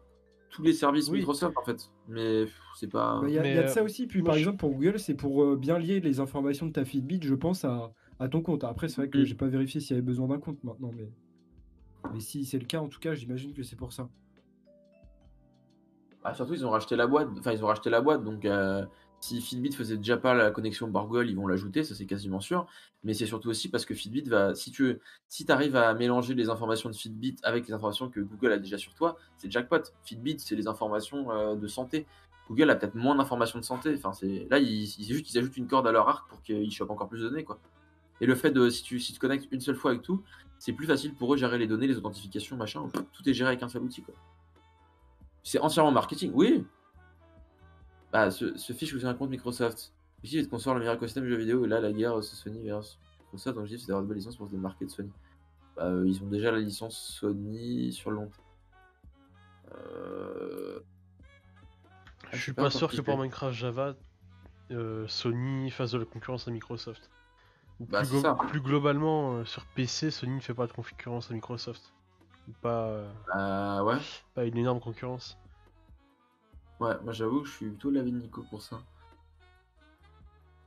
Tous les services oui. Microsoft en fait, mais pff, c'est pas. Il bah, y, y a de ça aussi. Puis par je... exemple pour Google, c'est pour euh, bien lier les informations de ta Fitbit, je pense à, à ton compte. Après c'est vrai que mm. j'ai pas vérifié s'il y avait besoin d'un compte maintenant, mais mais si c'est le cas, en tout cas, j'imagine que c'est pour ça. Bah, surtout, ils ont racheté la boîte. Enfin, ils ont racheté la boîte. Donc, euh, si Fitbit faisait déjà pas la connexion Borg-Google, ils vont l'ajouter. Ça, c'est quasiment sûr. Mais c'est surtout aussi parce que Fitbit va. Si tu si arrives à mélanger les informations de Fitbit avec les informations que Google a déjà sur toi, c'est jackpot. Fitbit, c'est les informations euh, de santé. Google a peut-être moins d'informations de santé. Enfin, c'est... Là, ils, ils, juste, ils ajoutent une corde à leur arc pour qu'ils chopent encore plus de données, quoi. Et le fait de, si tu si tu connectes une seule fois avec tout, c'est plus facile pour eux gérer les données, les authentifications, machin. Tout est géré avec un seul outil, quoi. C'est entièrement marketing, oui. Bah, ce, ce fiche vous avez un compte Microsoft. L'objectif est de construire le meilleur écosystème de jeux vidéo. Et là, la guerre, c'est Sony versus Microsoft. L'objectif, c'est d'avoir de belles licences pour se démarquer de Sony. Bah, euh, ils ont déjà la licence Sony sur le long terme. Euh... Je suis pas, pas sûr que pour Minecraft Java, euh, Sony fasse de la concurrence à Microsoft. Bah, plus, go- plus globalement, euh, sur P C, Sony ne fait pas de concurrence à Microsoft. Pas, euh, euh, ouais. Pas une énorme concurrence. Ouais, moi j'avoue que je suis plutôt de l'avis de Nico pour ça.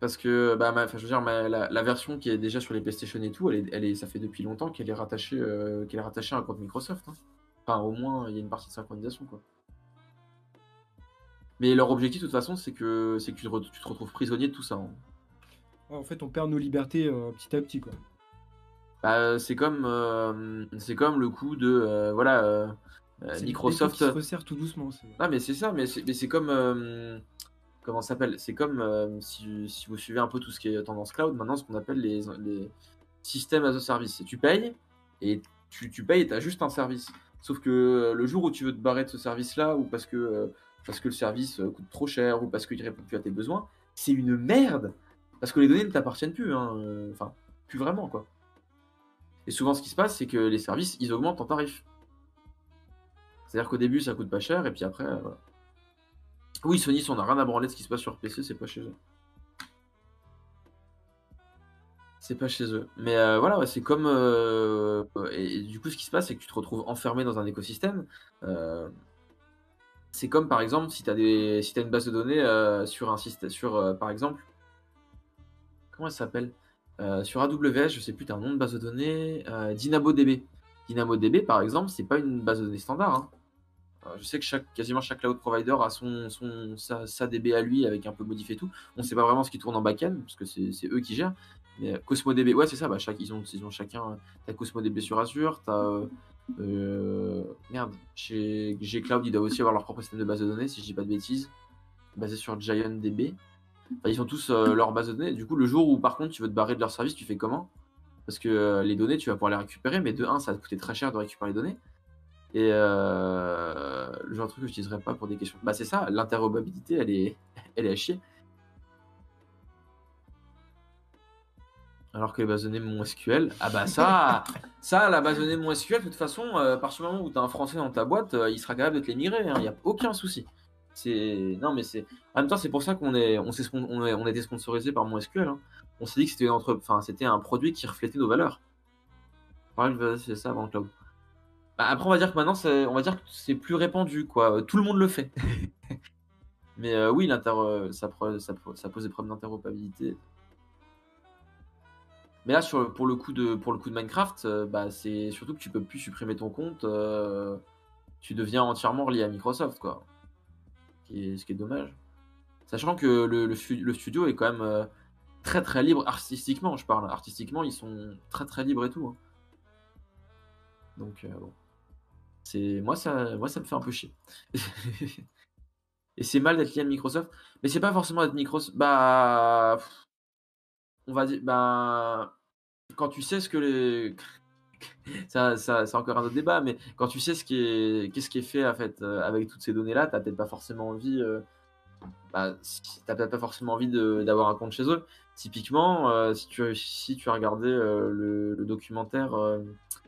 Parce que bah, ma, je veux dire, ma, la, la version qui est déjà sur les PlayStation et tout, elle est, elle est, ça fait depuis longtemps qu'elle est rattachée, euh, qu'elle est rattachée à un compte Microsoft. Hein. Enfin, au moins, il y a une partie de synchronisation, quoi. Mais leur objectif, de toute façon, c'est que, c'est que tu, re- tu te retrouves prisonnier de tout ça. Hein. En fait, on perd nos libertés euh, petit à petit, quoi. Bah, c'est comme euh, c'est comme le coup de euh, voilà euh, c'est Microsoft qui se resserre tout doucement. C'est... Ah mais c'est ça, mais c'est, mais c'est comme euh, comment ça s'appelle, c'est comme euh, si, si vous suivez un peu tout ce qui est tendance cloud maintenant, ce qu'on appelle les les systèmes as a service. Et tu payes et tu tu payes et t'as juste un service. Sauf que euh, le jour où tu veux te barrer de ce service là ou parce que euh, parce que le service coûte trop cher ou parce qu'il répond plus à tes besoins, c'est une merde parce que les données ne t'appartiennent plus, hein. Enfin plus vraiment, quoi. Et souvent, ce qui se passe, c'est que les services, ils augmentent en tarif. C'est-à-dire qu'au début, ça coûte pas cher, et puis après, euh, voilà. Oui, Sony, si on n'a rien à branler de ce qui se passe sur P C, c'est pas chez eux. C'est pas chez eux. Mais euh, voilà, ouais, c'est comme... Euh, et, et du coup, ce qui se passe, c'est que tu te retrouves enfermé dans un écosystème. Euh, c'est comme, par exemple, si t'as des, si t'as une base de données euh, sur un système... Sur, euh, par exemple... Comment elle s'appelle ? Euh, sur A W S, je sais plus, t'as un nom de base de données, euh, DynamoDB. DynamoDB, par exemple, c'est pas une base de données standard. Hein. Euh, je sais que chaque, quasiment chaque cloud provider a son, son, sa, sa D B à lui, avec un peu modifié tout. On sait pas vraiment ce qui tourne en back-end, parce que c'est, c'est eux qui gèrent. Mais CosmoDB, ouais, c'est ça, bah, chaque, ils, ont, ils ont chacun. T'as CosmoDB sur Azure, t'as. Euh, euh, merde, chez G-Cloud, ils doivent aussi avoir leur propre système de base de données, si je dis pas de bêtises, basé sur GiantDB. Enfin, ils ont tous euh, leur base de données. Du coup, le jour où par contre tu veux te barrer de leur service, tu fais comment ? Parce que euh, les données, tu vas pouvoir les récupérer, mais de un, ça va te coûter très cher de récupérer les données. Et euh, le genre de truc que je n'utiliserai pas pour des questions. Bah, c'est ça, l'interopérabilité, elle est, elle est à chier. Alors que les bases de données MonSQL, ah bah ça, ça, la base de données MonSQL, de toute façon, euh, par ce moment où tu as un français dans ta boîte, euh, il sera capable de te les migrer, hein, il n'y a aucun souci. C'est... Non, mais c'est... En même temps, c'est pour ça qu'on est... On s'est... On est... On a été sponsorisé par MonSQL. Hein. On s'est dit que c'était, une entre... enfin, c'était un produit qui reflétait nos valeurs. Pareil, c'est ça avant le cloud. Bah, après, on va dire que maintenant, c'est... on va dire que c'est plus répandu, quoi. Tout le monde le fait. Mais euh, oui, l'inter... ça, pre... ça, pre... ça pose des problèmes d'interopérabilité. Mais là, sur... pour, le coup de... pour le coup de Minecraft, euh, bah, c'est surtout que tu peux plus supprimer ton compte. Euh... Tu deviens entièrement relié à Microsoft, quoi. Et ce qui est dommage, sachant que le, le, le studio est quand même euh, très très libre artistiquement. Je parle artistiquement, ils sont très très libres et tout. Hein. Donc euh, bon, c'est moi ça, moi ça me fait un peu chier. Et c'est mal d'être lié à Microsoft, mais c'est pas forcément être Microsoft. Bah, on va dire, bah, quand tu sais ce que les Ça, ça, c'est encore un autre débat, mais quand tu sais ce qui est, qu'est-ce qui est fait, en fait euh, avec toutes ces données-là, t'as peut-être pas forcément envie, euh, bah, t'as peut-être pas forcément envie de, d'avoir un compte chez eux. Typiquement, euh, si tu si tu as regardé euh, le, le documentaire, euh,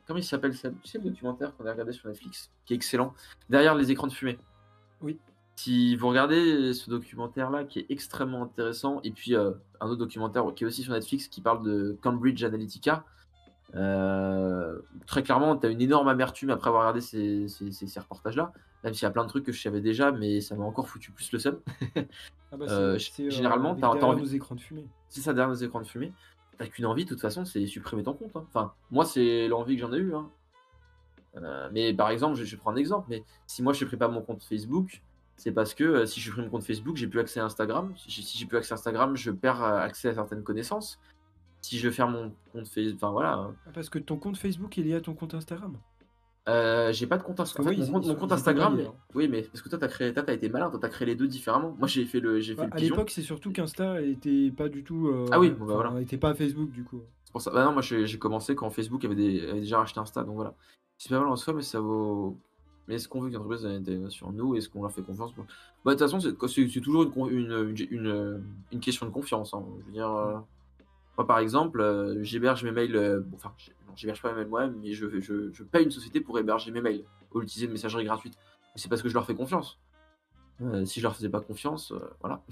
comment il s'appelle ça, tu sais le documentaire qu'on a regardé sur Netflix, qui est excellent, derrière les écrans de fumée. Oui. Si vous regardez ce documentaire-là, qui est extrêmement intéressant, et puis euh, un autre documentaire qui est aussi sur Netflix, qui parle de Cambridge Analytica. Euh, très clairement, t'as une énorme amertume après avoir regardé ces, ces, ces, ces reportages-là, même s'il y a plein de trucs que je savais déjà, mais ça m'a encore foutu plus le seum. Ah bah c'est, euh, c'est, généralement, t'as envie. Nos écrans de fumée. C'est ça, derrière nos écrans de fumée. T'as qu'une envie, de toute façon, c'est supprimer ton compte. Hein. Enfin, moi, c'est l'envie que j'en ai eu. Hein. Euh, mais par exemple, je, je prends un exemple. Mais si moi, je ne supprime pas mon compte Facebook, c'est parce que euh, si je supprime mon compte Facebook, j'ai plus accès à Instagram. Si, si j'ai plus accès à Instagram, je perds euh, accès à certaines connaissances. Si je ferme mon compte Facebook, enfin voilà. Parce que ton compte Facebook est lié à ton compte Instagram. Euh, j'ai pas de compte Instagram. Oui, mon compte, mon compte Instagram. Mais, oui, mais parce que toi, t'as créé, toi, t'as été malin, toi, t'as créé les deux différemment. Moi, j'ai fait le, j'ai bah, fait le pigeon. À l'époque, c'est surtout qu'Insta était pas du tout. Euh, ah oui, bah, voilà. On était pas à Facebook du coup. C'est pour ça. Bah non, moi, j'ai, j'ai commencé quand Facebook avait, des, avait déjà racheté Insta, donc voilà. C'est pas mal en soi, mais ça vaut. Mais est-ce qu'on veut qu'une entreprise ait sur nous? Est-ce qu'on leur fait confiance? Bah, de toute façon, c'est, c'est, c'est toujours une, une, une, une, une question de confiance. Hein. Je veux dire. Euh... Moi, par exemple, euh, j'héberge mes mails, euh, bon, enfin, j'héberge pas mes mails moi-même, mais je, je, je paye une société pour héberger mes mails, ou utiliser une messagerie gratuite. Mais c'est parce que je leur fais confiance. Euh, si je leur faisais pas confiance, euh, voilà.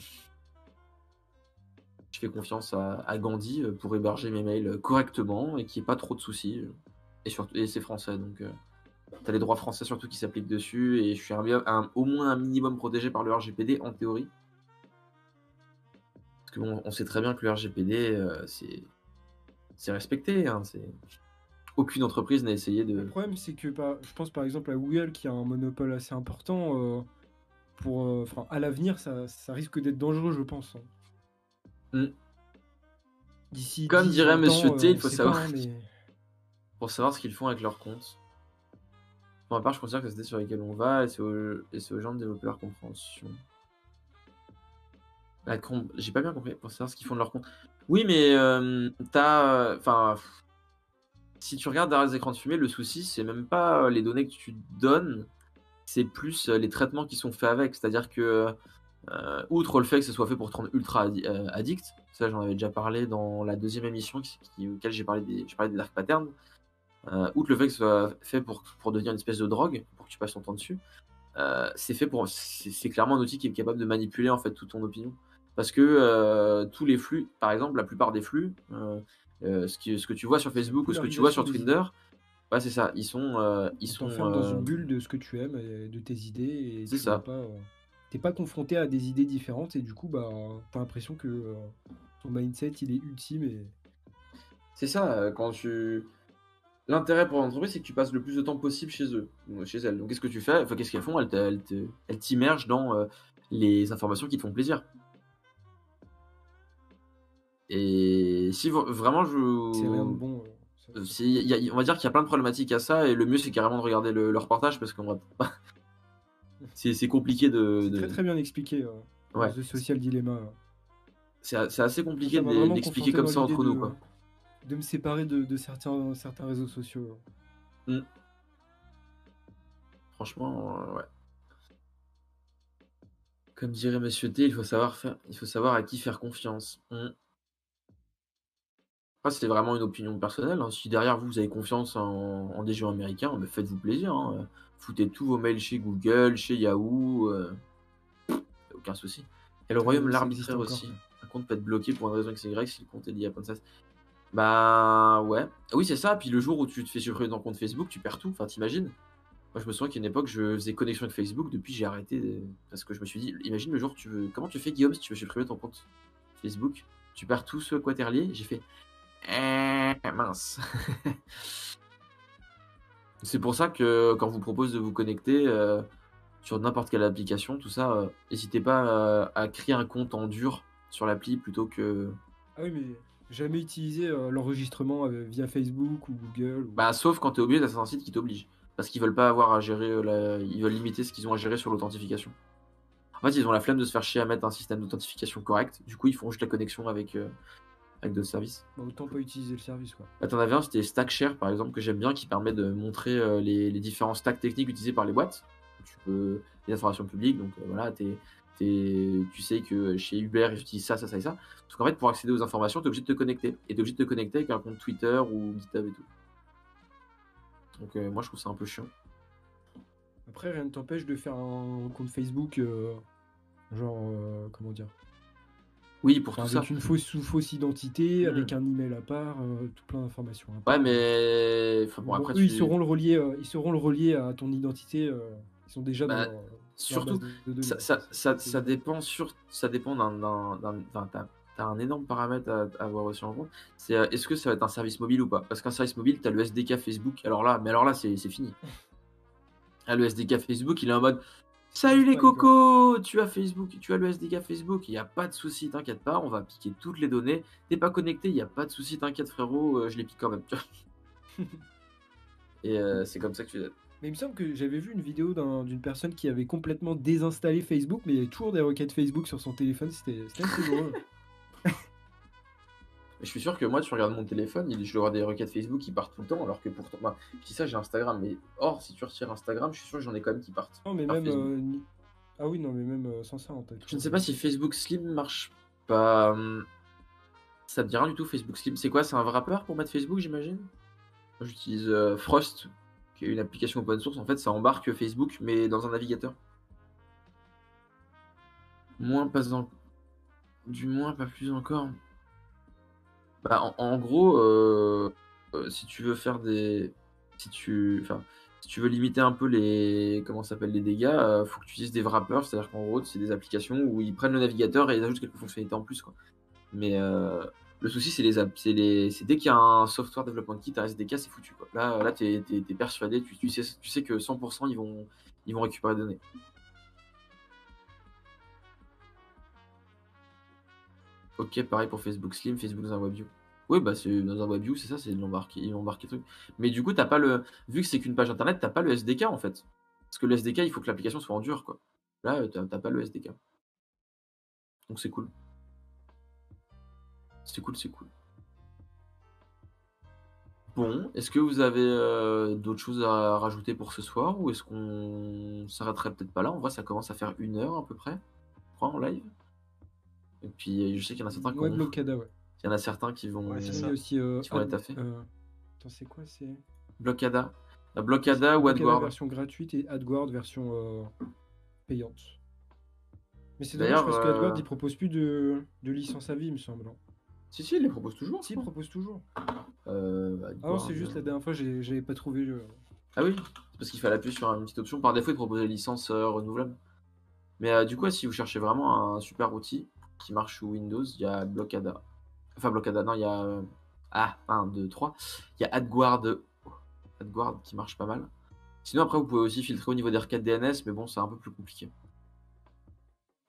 Je fais confiance à, à Gandhi pour héberger mes mails correctement et qu'il n'y ait pas trop de soucis. Et, sur, et c'est français, donc euh, t'as les droits français surtout qui s'appliquent dessus, et je suis un, un, au moins un minimum protégé par le R G P D en théorie. Que on sait très bien que le R G P D, euh, c'est, c'est respecté. Hein, c'est... Aucune entreprise n'a essayé de... Le problème, c'est que bah, je pense par exemple à Google, qui a un monopole assez important. Euh, pour, euh, à l'avenir, ça, ça risque d'être dangereux, je pense. Mm. D'ici, Comme d'ici dirait Monsieur T, euh, il faut savoir... Pas, mais... Pour savoir ce qu'ils font avec leurs comptes. Pour ma part, je considère que c'est sur lesquels on va, et c'est aux, et c'est aux gens de développer leur compréhension. La com... J'ai pas bien compris pour savoir ce qu'ils font de leur compte. Oui, mais euh, t'as. Enfin. Si tu regardes derrière les écrans de fumée, le souci, c'est même pas les données que tu donnes, c'est plus les traitements qui sont faits avec. C'est-à-dire que, euh, outre le fait que ce soit fait pour te rendre ultra addi- euh, addict, ça j'en avais déjà parlé dans la deuxième émission qui, qui, auquel j'ai parlé des, j'ai parlé des dark patterns, euh, outre le fait que ce soit fait pour, pour devenir une espèce de drogue, pour que tu passes ton temps dessus, euh, c'est fait pour. C'est, c'est clairement un outil qui est capable de manipuler en fait toute ton opinion. Parce que euh, tous les flux, par exemple, la plupart des flux, euh, euh, ce, qui, ce que tu vois sur Facebook ou ce que tu vois sur Twitter, ouais, c'est ça, ils sont... Euh, ils sont euh... dans une bulle de ce que tu aimes, de tes idées, et c'est tu ça. Pas, euh, t'es pas confronté à des idées différentes, et du coup, bah, t'as l'impression que euh, ton mindset, il est ultime. Et... C'est ça, quand tu... L'intérêt pour l'entreprise, c'est que tu passes le plus de temps possible chez eux, chez elles. Donc, qu'est-ce que tu fais? Enfin, qu'est-ce qu'elles font? Elles, elles, elles, elles t'immergent dans euh, les informations qui te font plaisir. Et si vraiment je. C'est rien de bon. C'est... Y a, y a, on va dire qu'il y a plein de problématiques à ça, et le mieux c'est carrément de regarder le, le reportage parce qu'on va pas. c'est, c'est compliqué de. C'est de... très très bien expliqué. Euh, ouais. The Social Dilemma. C'est, c'est assez compliqué ça, de, d'expliquer comme ça entre nous. De, quoi. de me séparer de, de certains, certains réseaux sociaux. Mm. Franchement, euh, ouais. Comme dirait Monsieur T, il faut savoir, faire... il faut savoir à qui faire confiance. Mm. Après, c'est vraiment une opinion personnelle. Hein. Si derrière vous, vous avez confiance en, en des géants américains, ben faites-vous plaisir. Hein. Foutez tous vos mails chez Google, chez Yahoo. Euh... Aucun souci. Et le ouais, royaume l'arbitraire aussi. Encore. Un compte peut être bloqué pour une raison X Y si le compte est lié à Pansas. Bah ouais. Ah oui, c'est ça. Puis le jour où tu te fais supprimer ton compte Facebook, tu perds tout. Enfin, t'imagines. Moi, je me souviens qu'à une époque, je faisais connexion avec Facebook. Depuis, j'ai arrêté. De... Parce que je me suis dit, imagine le jour, tu veux... comment tu fais, Guillaume, si tu veux supprimer ton compte Facebook? Tu perds tout ce quaterlier. J'ai fait. Eh, mince. C'est pour ça que quand on vous propose de vous connecter euh, sur n'importe quelle application, tout ça, euh, n'hésitez pas euh, à créer un compte en dur sur l'appli plutôt que... Ah oui, mais jamais utiliser euh, l'enregistrement euh, via Facebook ou Google. Ou... Bah, sauf quand t'es obligé d'être un site qui t'oblige. Parce qu'ils veulent pas avoir à gérer... La... Ils veulent limiter ce qu'ils ont à gérer sur l'authentification. En fait, ils ont la flemme de se faire chier à mettre un système d'authentification correct. Du coup, ils font juste la connexion avec... Euh... avec d'autres services. Bah, autant pas utiliser le service, quoi. Bah, t'en avais un, c'était Stackshare, par exemple, que j'aime bien, qui permet de montrer euh, les, les différents stacks techniques utilisés par les boîtes. Tu peux... Les informations publiques, donc euh, voilà, t'es, t'es... tu sais que chez Uber, ils utilisent ça, ça, ça et ça. Parce qu'en fait, pour accéder aux informations, t'es obligé de te connecter. Et t'es obligé de te connecter avec un compte Twitter ou GitHub et tout. Donc euh, moi, je trouve ça un peu chiant. Après, rien ne t'empêche de faire un compte Facebook, euh... genre, euh, comment dire ? Oui, pour enfin, tout avec ça. Une fausse, sous fausse identité, mmh. avec un email à part, euh, tout plein d'informations. À part. Ouais, mais enfin, bon, bon, après eux, tu... ils sauront le relier, euh, ils sauront le relier à ton identité. Euh, ils sont déjà. Bah, dans, euh, surtout, de, de ça, ça, ça, ça dépend sur, ça dépend d'un, d'un, d'un, d'un t'as, t'as un énorme paramètre à, à avoir aussi en compte. C'est euh, est-ce que ça va être un service mobile ou pas? Parce qu'un service mobile, t'as le S D K Facebook. Alors là, mais alors là, c'est, c'est fini. Ah, le S D K Facebook, il est en mode. Salut les cocos, tu as Facebook, tu as le S D K Facebook, il n'y a pas de souci, t'inquiète pas, on va piquer toutes les données. T'es pas connecté, il n'y a pas de souci, t'inquiète frérot, euh, je les pique quand même. Et euh, c'est comme ça que tu les as. Mais il me semble que j'avais vu une vidéo d'un, d'une personne qui avait complètement désinstallé Facebook, mais il y avait toujours des requêtes Facebook sur son téléphone, c'était, c'était assez drôle. Je suis sûr que moi, tu regardes mon téléphone, je vois des requêtes Facebook qui partent tout le temps, alors que pourtant, bah, je dis ça, j'ai Instagram, mais or, si tu retires Instagram, je suis sûr que j'en ai quand même qui partent. Non, mais même. Euh, ni... Ah oui, non, mais même euh, sans ça en tête. Je ne sais pas si Facebook Slim marche pas. Ça ne dit rien du tout, Facebook Slim. C'est quoi? C'est un wrapper pour mettre Facebook, j'imagine? Moi, j'utilise euh, Frost, qui est une application open source. En fait, ça embarque Facebook, mais dans un navigateur. Moins pas en... Du moins, pas plus encore. Bah, en, en gros, euh, euh, si tu veux faire des, si tu, enfin, si tu veux limiter un peu les, comment ça s'appelle, les dégâts, euh, faut que tu utilises des wrappers, c'est-à-dire qu'en gros, c'est des applications où ils prennent le navigateur et ils ajoutent quelques fonctionnalités en plus, quoi. Mais euh, le souci, c'est les, app- c'est les, c'est dès qu'il y a un software development kit, un S D K, c'est foutu, quoi. Là, là, t'es, t'es, t'es persuadé, tu, tu sais, tu sais que cent pour cent ils vont, ils vont récupérer les données. Ok, pareil pour Facebook Slim, Facebook dans un WebView. Oui, bah c'est dans un WebView, c'est ça, c'est l'embarqué, ils embarquent les trucs. Mais du coup, t'as pas le, vu que c'est qu'une page internet, t'as pas le S D K en fait. Parce que le S D K, il faut que l'application soit en dur, quoi. Là, t'as, t'as pas le S D K. Donc c'est cool. C'est cool, c'est cool. Bon, est-ce que vous avez euh, d'autres choses à rajouter pour ce soir ou est-ce qu'on s'arrêterait peut-être pas là? En vrai, ça commence à faire une heure à peu près, je crois, en live. Et puis je sais qu'il y en a certains qui ouais, vont... Blokada, ouais. Il y en a certains qui vont... Ouais, c'est ça. Aussi, euh, qui vont ad... être taffés. Euh... Attends, c'est quoi, c'est... Blokada. La Blokada ou Adguard. Blokada version gratuite et Adguard version euh, payante. Mais c'est d'ailleurs dommage parce euh... qu'Adguard, il propose plus de... de licence à vie, il me semble. Si, si, il les propose toujours. Si, il propose toujours. Euh, bah, Adguard, ah non, c'est juste euh... la dernière fois, j'ai... j'avais pas trouvé le... Ah oui, c'est parce qu'il fallait appuyer sur une petite option. Par défaut, il proposait licence euh, renouvelable. Mais euh, du coup, ouais, si vous cherchez vraiment un super outil qui marche sous Windows, il y a Blokada. Enfin, Blokada, non, il y a... Ah, un, deux, trois. Il y a Adguard. Adguard qui marche pas mal. Sinon, après, vous pouvez aussi filtrer au niveau des requêtes D N S, mais bon, c'est un peu plus compliqué.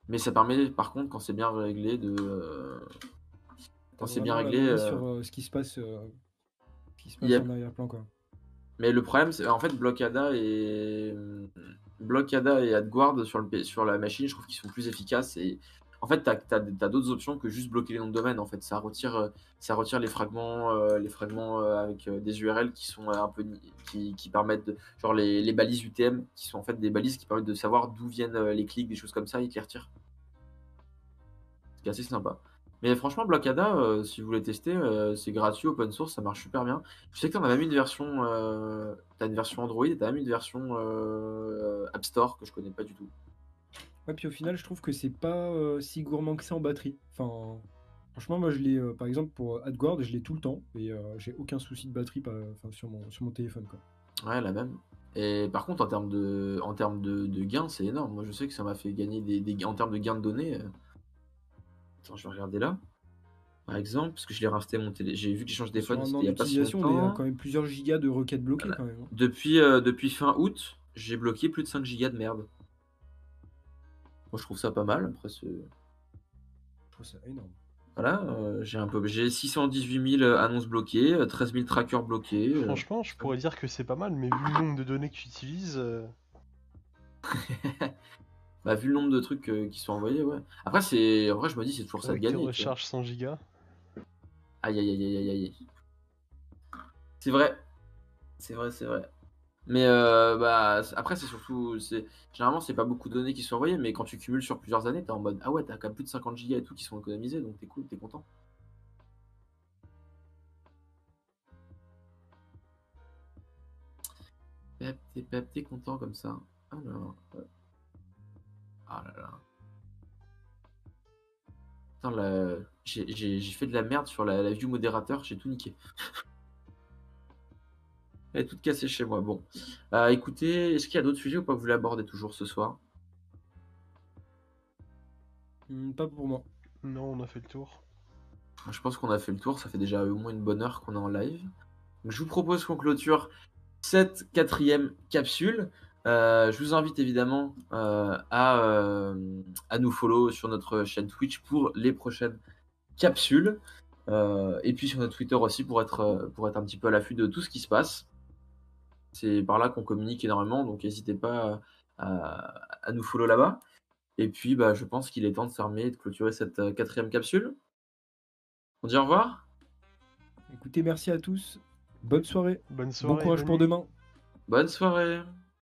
Mais ça permet, par contre, quand c'est bien réglé, de... Quand c'est bien réglé... Euh... sur euh, ce qui se passe, euh, ce qui se passe a... en arrière-plan, quoi. Mais le problème, c'est... En fait, Blokada et... Blokada et Adguard, sur, le... sur la machine, je trouve qu'ils sont plus efficaces et... En fait, tu as d'autres options que juste bloquer les noms de domaine. En fait, ça retire, ça retire les fragments, euh, les fragments euh, avec euh, des U R L qui sont euh, un peu qui, qui permettent, de, genre les, les balises U T M, qui sont en fait des balises qui permettent de savoir d'où viennent euh, les clics, des choses comme ça, ils te les retirent. C'est assez sympa. Mais franchement, Blokada, euh, si vous voulez tester, euh, c'est gratuit, open source, ça marche super bien. Je sais que t'en as même une version, euh, t'as une version Android et t'as même une version euh, App Store que je connais pas du tout. Ouais, puis au final, je trouve que c'est pas euh, si gourmand que ça en batterie. Enfin, franchement, moi, je l'ai, euh, par exemple, pour Adguard, je l'ai tout le temps et euh, j'ai aucun souci de batterie pas, sur, mon, sur mon téléphone, quoi. Ouais, la même. Et par contre, en termes de, en termes de, de gains, c'est énorme. Moi, je sais que ça m'a fait gagner des, des en termes de gains de données. Euh... Attends, je vais regarder là. Par exemple, parce que je l'ai racheté mon télé, j'ai vu que j'ai changé de téléphone. C'était il y a pas si longtemps. Des, quand même plusieurs gigas de requêtes bloquées, voilà. Quand même. Hein. Depuis, euh, depuis fin août, j'ai bloqué plus de cinq gigas de merde. Moi, je trouve ça pas mal. Après, c'est... Je trouve ça énorme. Voilà, euh, j'ai un peu... j'ai six cent dix-huit mille annonces bloquées, treize mille trackers bloqués. Franchement, euh... je pourrais dire que c'est pas mal, mais vu le nombre de données que tu utilises... Euh... bah, vu le nombre de trucs euh, qui sont envoyés, ouais. Après, c'est... en vrai, je me dis, c'est toujours ça de gagner. Tu recharges cent gigas. Aïe, aïe, aïe, aïe, aïe. C'est vrai. C'est vrai, c'est vrai. Mais euh, bah, après, c'est surtout. C'est... Généralement, c'est pas beaucoup de données qui sont envoyées, mais quand tu cumules sur plusieurs années, t'es en mode ah ouais, t'as quand même plus de cinquante gigas et tout qui sont économisés, donc t'es cool, t'es content. Pep, t'es, pep, t'es content comme ça. Alors. Ah là là. Putain, la... j'ai, j'ai, j'ai fait de la merde sur la, la view modérateur, j'ai tout niqué. Elle est toute cassée chez moi. Bon, euh, écoutez, est-ce qu'il y a d'autres sujets ou pas que vous voulez aborder toujours ce soir? mm, Pas pour moi. Non, on a fait le tour. Je pense qu'on a fait le tour. Ça fait déjà au moins une bonne heure qu'on est en live. Donc, je vous propose qu'on clôture cette quatrième capsule. Euh, je vous invite évidemment euh, à, euh, à nous follow sur notre chaîne Twitch pour les prochaines capsules. Euh, et puis sur notre Twitter aussi pour être, pour être un petit peu à l'affût de tout ce qui se passe. C'est par là qu'on communique énormément, donc n'hésitez pas à, à nous follow là-bas. Et puis bah, je pense qu'il est temps de fermer et de clôturer cette quatrième capsule. On dit au revoir. Écoutez, merci à tous. Bonne soirée. Bonne soirée. Bon courage pour demain. Bonne soirée.